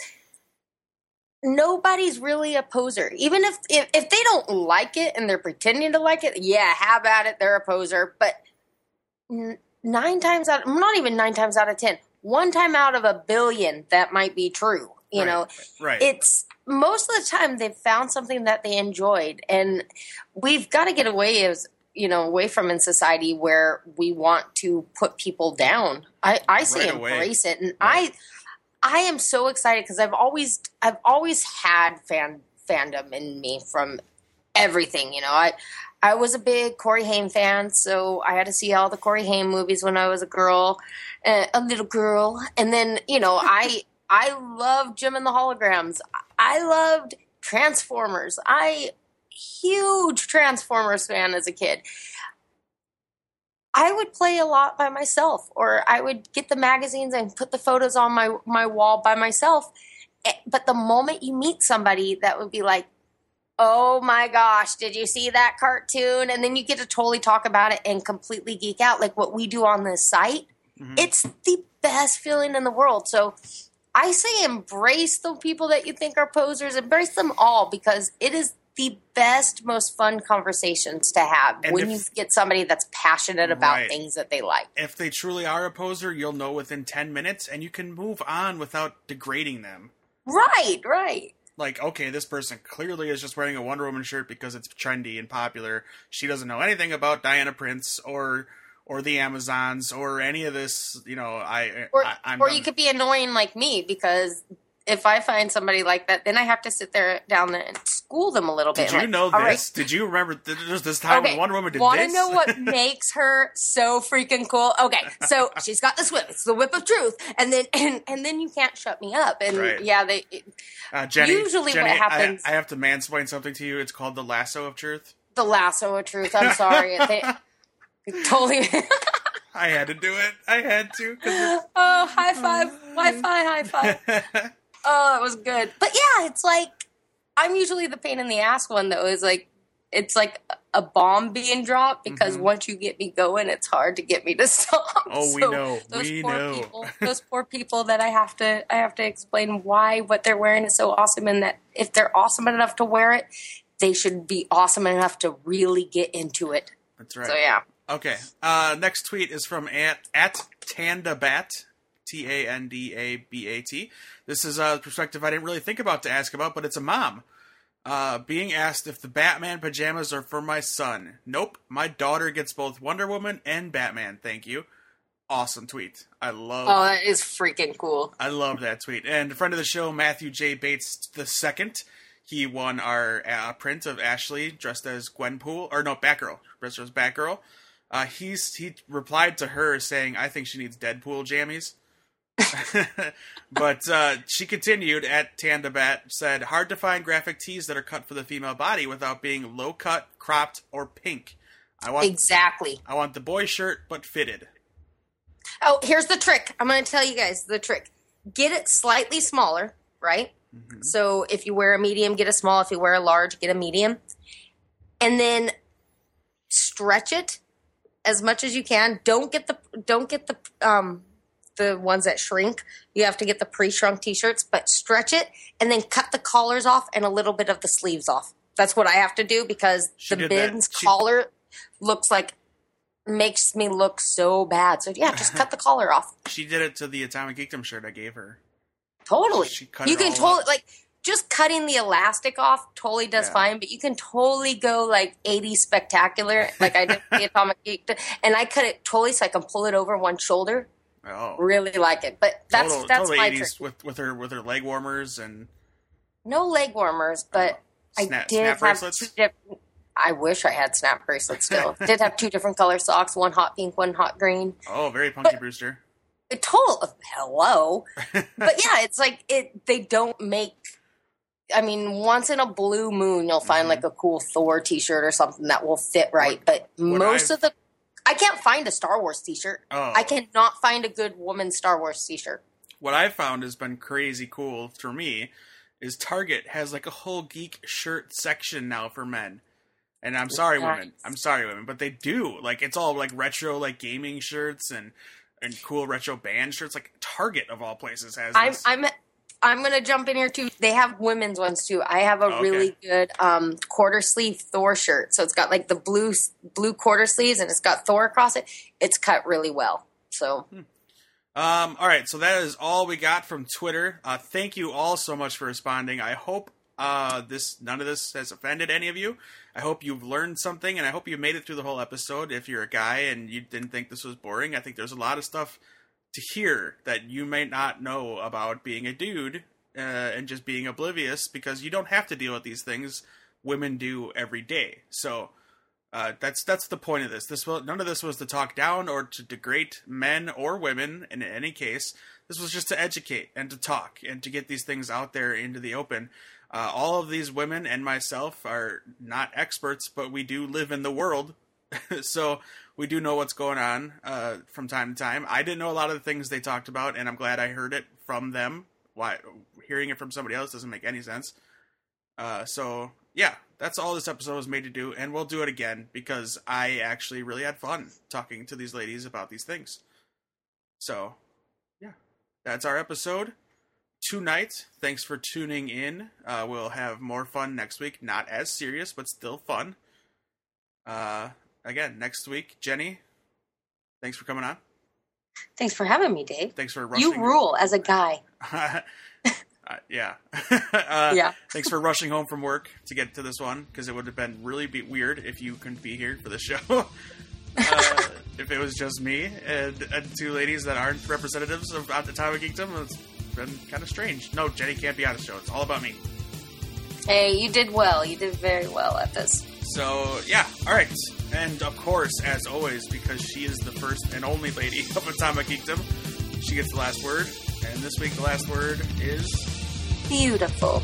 nobody's really a poser. Even if they don't like it and they're pretending to like it, yeah, have at it, they're a poser, but 9 times out of 10, 1 time out of a billion, that might be true. You know, it's most of the time they've found something that they enjoyed, and we've got to get away from in society where we want to put people down. I say embrace it. And I am so excited because I've always had fandom in me from everything. You know, I was a big Corey Haim fan, so I had to see all the Corey Haim movies when I was a little girl. And then, you know, I loved Jem and the Holograms. I loved Transformers. Huge Transformers fan as a kid. I would play a lot by myself, or I would get the magazines and put the photos on my wall by myself. But the moment you meet somebody that would be like, oh my gosh, did you see that cartoon? And then you get to totally talk about it and completely geek out like what we do on this site. Mm-hmm. It's the best feeling in the world. So I say embrace the people that you think are posers. Embrace them all, because it is the best, most fun conversations to have when you get somebody that's passionate about things that they like. If they truly are a poser, you'll know within 10 minutes and you can move on without degrading them. Right. Like, okay, this person clearly is just wearing a Wonder Woman shirt because it's trendy and popular. She doesn't know anything about Diana Prince or the Amazons or any of this, you know. Or you could be annoying like me, because if I find somebody like that, then I have to sit there down there and school them a little bit. Did you know this? Right. Did you remember this time when Wonder Woman did this? Want to know what makes her so freaking cool? Okay, so she's got this whip. It's the whip of truth. And then and then you can't shut me up. And Jenny, what happens... I have to mansplain something to you. It's called the lasso of truth. The lasso of truth. I'm sorry. It totally... I had to do it. I had to. Oh, high five. Wi-Fi, high five. Oh, that was good. But yeah, it's like, I'm usually the pain in the ass one, though. It's like a bomb being dropped, because once you get me going, it's hard to get me to stop. Oh, we know. Those poor people that I have to explain why what they're wearing is so awesome, and that if they're awesome enough to wear it, they should be awesome enough to really get into it. That's right. So yeah. Okay. Next tweet is from at Tandabat, Tandabat. This is a perspective I didn't really think about to ask about, but it's a mom being asked if the Batman pajamas are for my son. Nope. My daughter gets both Wonder Woman and Batman. Thank you. Awesome tweet. I love... Oh, that is freaking cool. I love that tweet. And a friend of the show, Matthew J. Bates II, he won our print of Ashley dressed as Gwenpool. Or no, Batgirl. Dressed as Batgirl. He replied to her saying, I think she needs Deadpool jammies. But she continued at Tandabat, said, hard to find graphic tees that are cut for the female body without being low cut, cropped, or pink. I want the boy shirt, but fitted. Oh, here's the trick. I'm going to tell you guys the trick. Get it slightly smaller, right? Mm-hmm. So if you wear a medium, get a small. If you wear a large, get a medium. And then stretch it as much as you can. Don't get the ones that shrink. You have to get the pre-shrunk t-shirts, but stretch it and then cut the collars off and a little bit of the sleeves off. That's what I have to do, because collar makes me look so bad. So yeah, just cut the collar off. She did it to the Atomic Geekdom shirt I gave her. Totally. You can totally just cutting the elastic off totally does fine, but you can totally go like 80 spectacular, like I did the Atomic Geekdom, and I cut it totally so I can pull it over one shoulder. Oh. Really like it, but that's my trick. With her leg warmers and no leg warmers, but I wish I had snap bracelets still. Did have two different color socks, one hot pink, one hot green. Oh, very Punky Brewster. Hello, but yeah, it's like it. They don't make. I mean, once in a blue moon, you'll find like a cool Thor T-shirt or something that will fit right. I can't find a Star Wars t-shirt. Oh. I cannot find a good woman's Star Wars t-shirt. What I've found has been crazy cool for me is Target has like a whole geek shirt section now for men. And I'm sorry, women. I'm sorry, women. But they do. Like, it's all like retro, like gaming shirts and cool retro band shirts. Like Target of all places has this. I'm going to jump in here, too. They have women's ones, too. I have a really good quarter-sleeve Thor shirt. So it's got, like, the blue quarter sleeves, and it's got Thor across it. It's cut really well. So, all right. So that is all we got from Twitter. Thank you all so much for responding. I hope none of this has offended any of you. I hope you've learned something, and I hope you made it through the whole episode if you're a guy and you didn't think this was boring. I think there's a lot of stuff to hear that you may not know about being a dude and just being oblivious, because you don't have to deal with these things. Women do every day. So that's the point of this. None of this was to talk down or to degrade men or women in any case. This was just to educate and to talk and to get these things out there into the open. All of these women and myself are not experts, but we do live in the world. So we do know what's going on from time to time. I didn't know a lot of the things they talked about, and I'm glad I heard it from them. Why hearing it from somebody else doesn't make any sense. So yeah, that's all this episode was made to do, and we'll do it again because I actually really had fun talking to these ladies about these things. So yeah, that's our episode tonight. Thanks for tuning in. We'll have more fun next week. Not as serious, but still fun. Again, next week, Jenny, thanks for coming on. Thanks for having me, Dave. Thanks for rushing. You rule as a guy. Yeah. Yeah. Thanks for rushing home from work to get to this one, because it would have been really weird if you couldn't be here for the show. If it was just me and two ladies that aren't representatives of At the Time of Geekdom, it's been kind of strange. No, Jenny can't be on the show. It's all about me. Hey, you did well. You did very well at this. So, yeah. All right. And, of course, as always, because she is the first and only lady of Atomic Geekdom, she gets the last word. And this week, the last word is... beautiful.